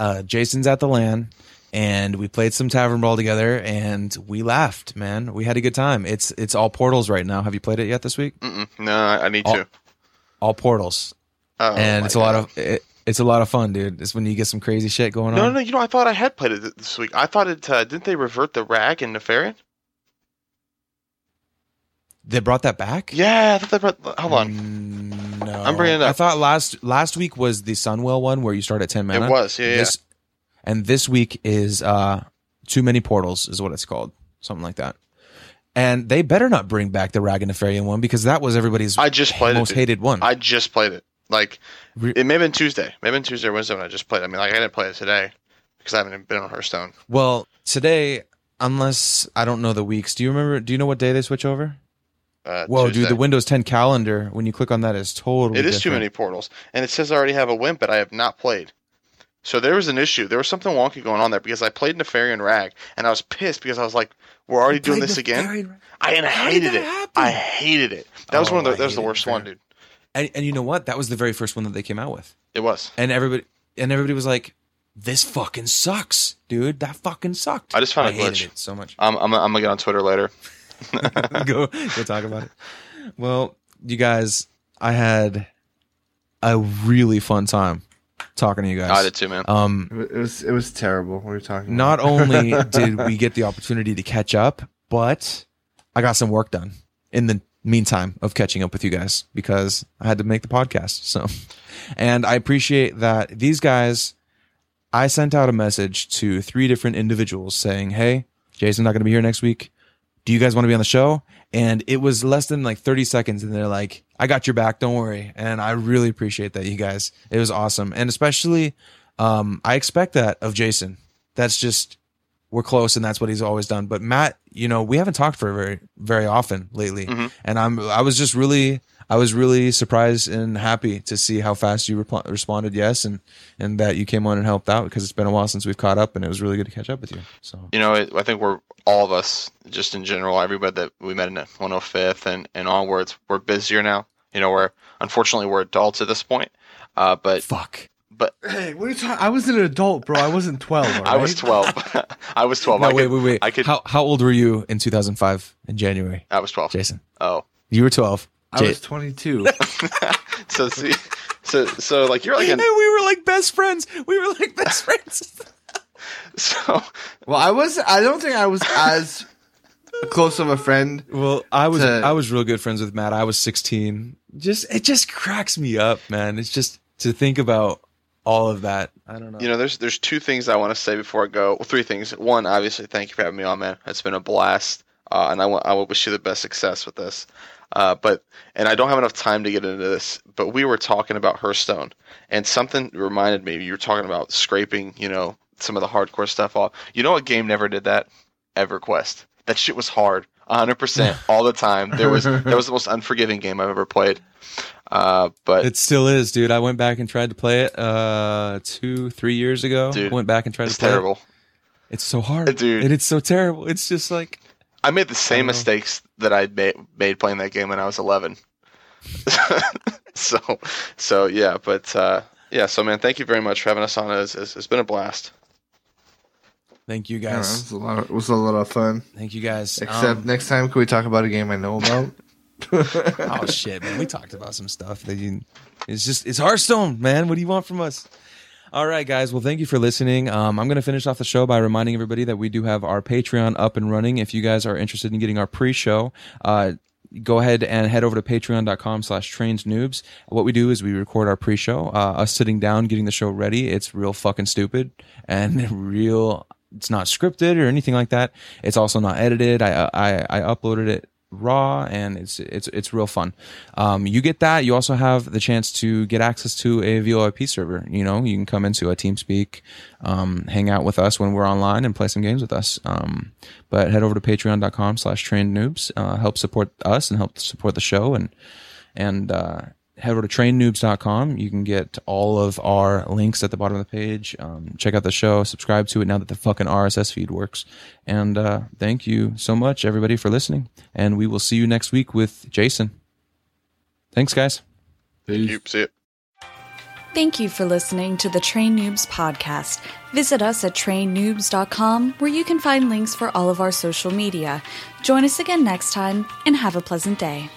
uh, Jason's at the LAN, and we played some Tavern Brawl together, and we laughed, man. We had a good time. It's it's all portals right now. Have you played it yet this week? Mm-mm. No, I need all, to. All portals. Oh, and it's a God. lot of... It, It's a lot of fun, dude. It's when you get some crazy shit going no, on. No, no, you know, I thought I had played it this week. I thought it... Uh, didn't they revert the Rag and Nefarian? They brought that back? Yeah, I thought they brought... Hold on. No. I'm bringing it up. I thought last last week was the Sunwell one where you start at ten mana. It was, yeah, this, yeah. And this week is uh, Too Many Portals is what it's called. Something like that. And they better not bring back the Rag and Nefarian one, because that was everybody's I just played most it, hated one. I just played it. Like, it may have been Tuesday. Maybe been Tuesday or Wednesday when I just played it. I mean, like, I didn't play it today because I haven't been on Hearthstone. Well, today, unless I don't know the weeks. Do you remember? Do you know what day they switch over? Uh, Whoa, Tuesday. Dude, the Windows ten calendar, when you click on that, is totally It is different. Too Many Portals. And it says I already have a wimp, but I have not played. So there was an issue. There was something wonky going on there because I played Nefarian Rag, and I was pissed because I was like, we're already doing this again? Rag. I and I How hated it. Happen? I hated it. That oh, was one of the, that was the worst one, dude. And, and you know what? That was the very first one that they came out with. It was. And everybody and everybody was like, this fucking sucks, dude. That fucking sucked. I just found I a glitch. Hated it so much. I'm, I'm, I'm going to get on Twitter later. go, go talk about it. Well, you guys, I had a really fun time talking to you guys. I did too, man. Um, it was it was terrible. We were talking. Not about. Only did we get the opportunity to catch up, but I got some work done in the meantime of catching up with you guys because I had to make the podcast. So, and I appreciate that these guys. I sent out a message to three different individuals saying, "Hey, Jason's not going to be here next week. Do you guys want to be on the show?" And it was less than like thirty seconds, and they're like, "I got your back, don't worry." And I really appreciate that, you guys. It was awesome. And especially, um, I expect that of Jason. That's just, we're close, and that's what he's always done. But Matt, you know, we haven't talked for very, very often lately. Mm-hmm. And I'm, I was just really, I was really surprised and happy to see how fast you repl- responded, yes, and, and that you came on and helped out, because it's been a while since we've caught up, and it was really good to catch up with you. So, you know, I think we're all of us, just in general, everybody that we met in one oh fifth and, and onwards, we're busier now. You know, we're unfortunately we're adults at this point. Uh, but fuck. But hey, what are you talking? I was an adult, bro. I wasn't twelve. All right? I was twelve. I was twelve. No, I wait, could, wait, wait, wait. Could... How how old were you in two thousand five in January? I was twelve. Jason. Oh, you were twelve. I was twenty-two. so, see, so, so, like, you're like, an... hey, we were like best friends. We were like best friends. so, well, I was. I don't think I was as close of a friend. Well, I was. To... I was real good friends with Matt. I was sixteen. Just it just cracks me up, man. It's just to think about all of that. I don't know. You know, there's there's two things I want to say before I go. Well, three things. One, obviously, thank you for having me on, man. It's been a blast, uh, and I want I wish you the best success with this. Uh, but and I don't have enough time to get into this, but we were talking about Hearthstone, and something reminded me. You were talking about scraping, you know, some of the hardcore stuff off. You know what game never did that? EverQuest. That shit was hard, one hundred percent all the time. There was that was the most unforgiving game I've ever played. Uh, but it still is, dude. I went back and tried to play it uh, two, three years ago. Dude, went back and tried to play terrible. It. It's terrible. It's so hard, dude, and it's so terrible. It's just like. I made the same mistakes that I made, made playing that game when I was eleven. so, so yeah, but uh, yeah. So, man, thank you very much for having us on. It's, it's, it's been a blast. Thank you, guys. Yeah, it was a lot of, it was a lot of fun. Thank you, guys. Except um, next time, can we talk about a game I know about? oh shit, man! We talked about some stuff that you. It's just it's Hearthstone, man. What do you want from us? All right, guys. Well, thank you for listening. Um, I'm going to finish off the show by reminding everybody that we do have our Patreon up and running. If you guys are interested in getting our pre-show, uh, go ahead and head over to patreon.com slash trainsnoobs. What we do is we record our pre-show, uh, us sitting down, getting the show ready. It's real fucking stupid and real. It's not scripted or anything like that. It's also not edited. I I, I uploaded it raw, and it's it's it's real fun. Um you get that. You also have the chance to get access to a V O I P server. You know, you can come into a TeamSpeak, um hang out with us when we're online and play some games with us. Um but head over to patreon.com slash trained noobs, uh help support us and help support the show, and and uh head over to trained noobs dot com. You can get all of our links at the bottom of the page. Um, check out the show, subscribe to it now that the fucking R S S feed works. And uh, thank you so much, everybody, for listening. And we will see you next week with Jason. Thanks, guys. Thank you. See you. Thank you for listening to the Train Noobs podcast. Visit us at train noobs dot com, where you can find links for all of our social media. Join us again next time, and have a pleasant day.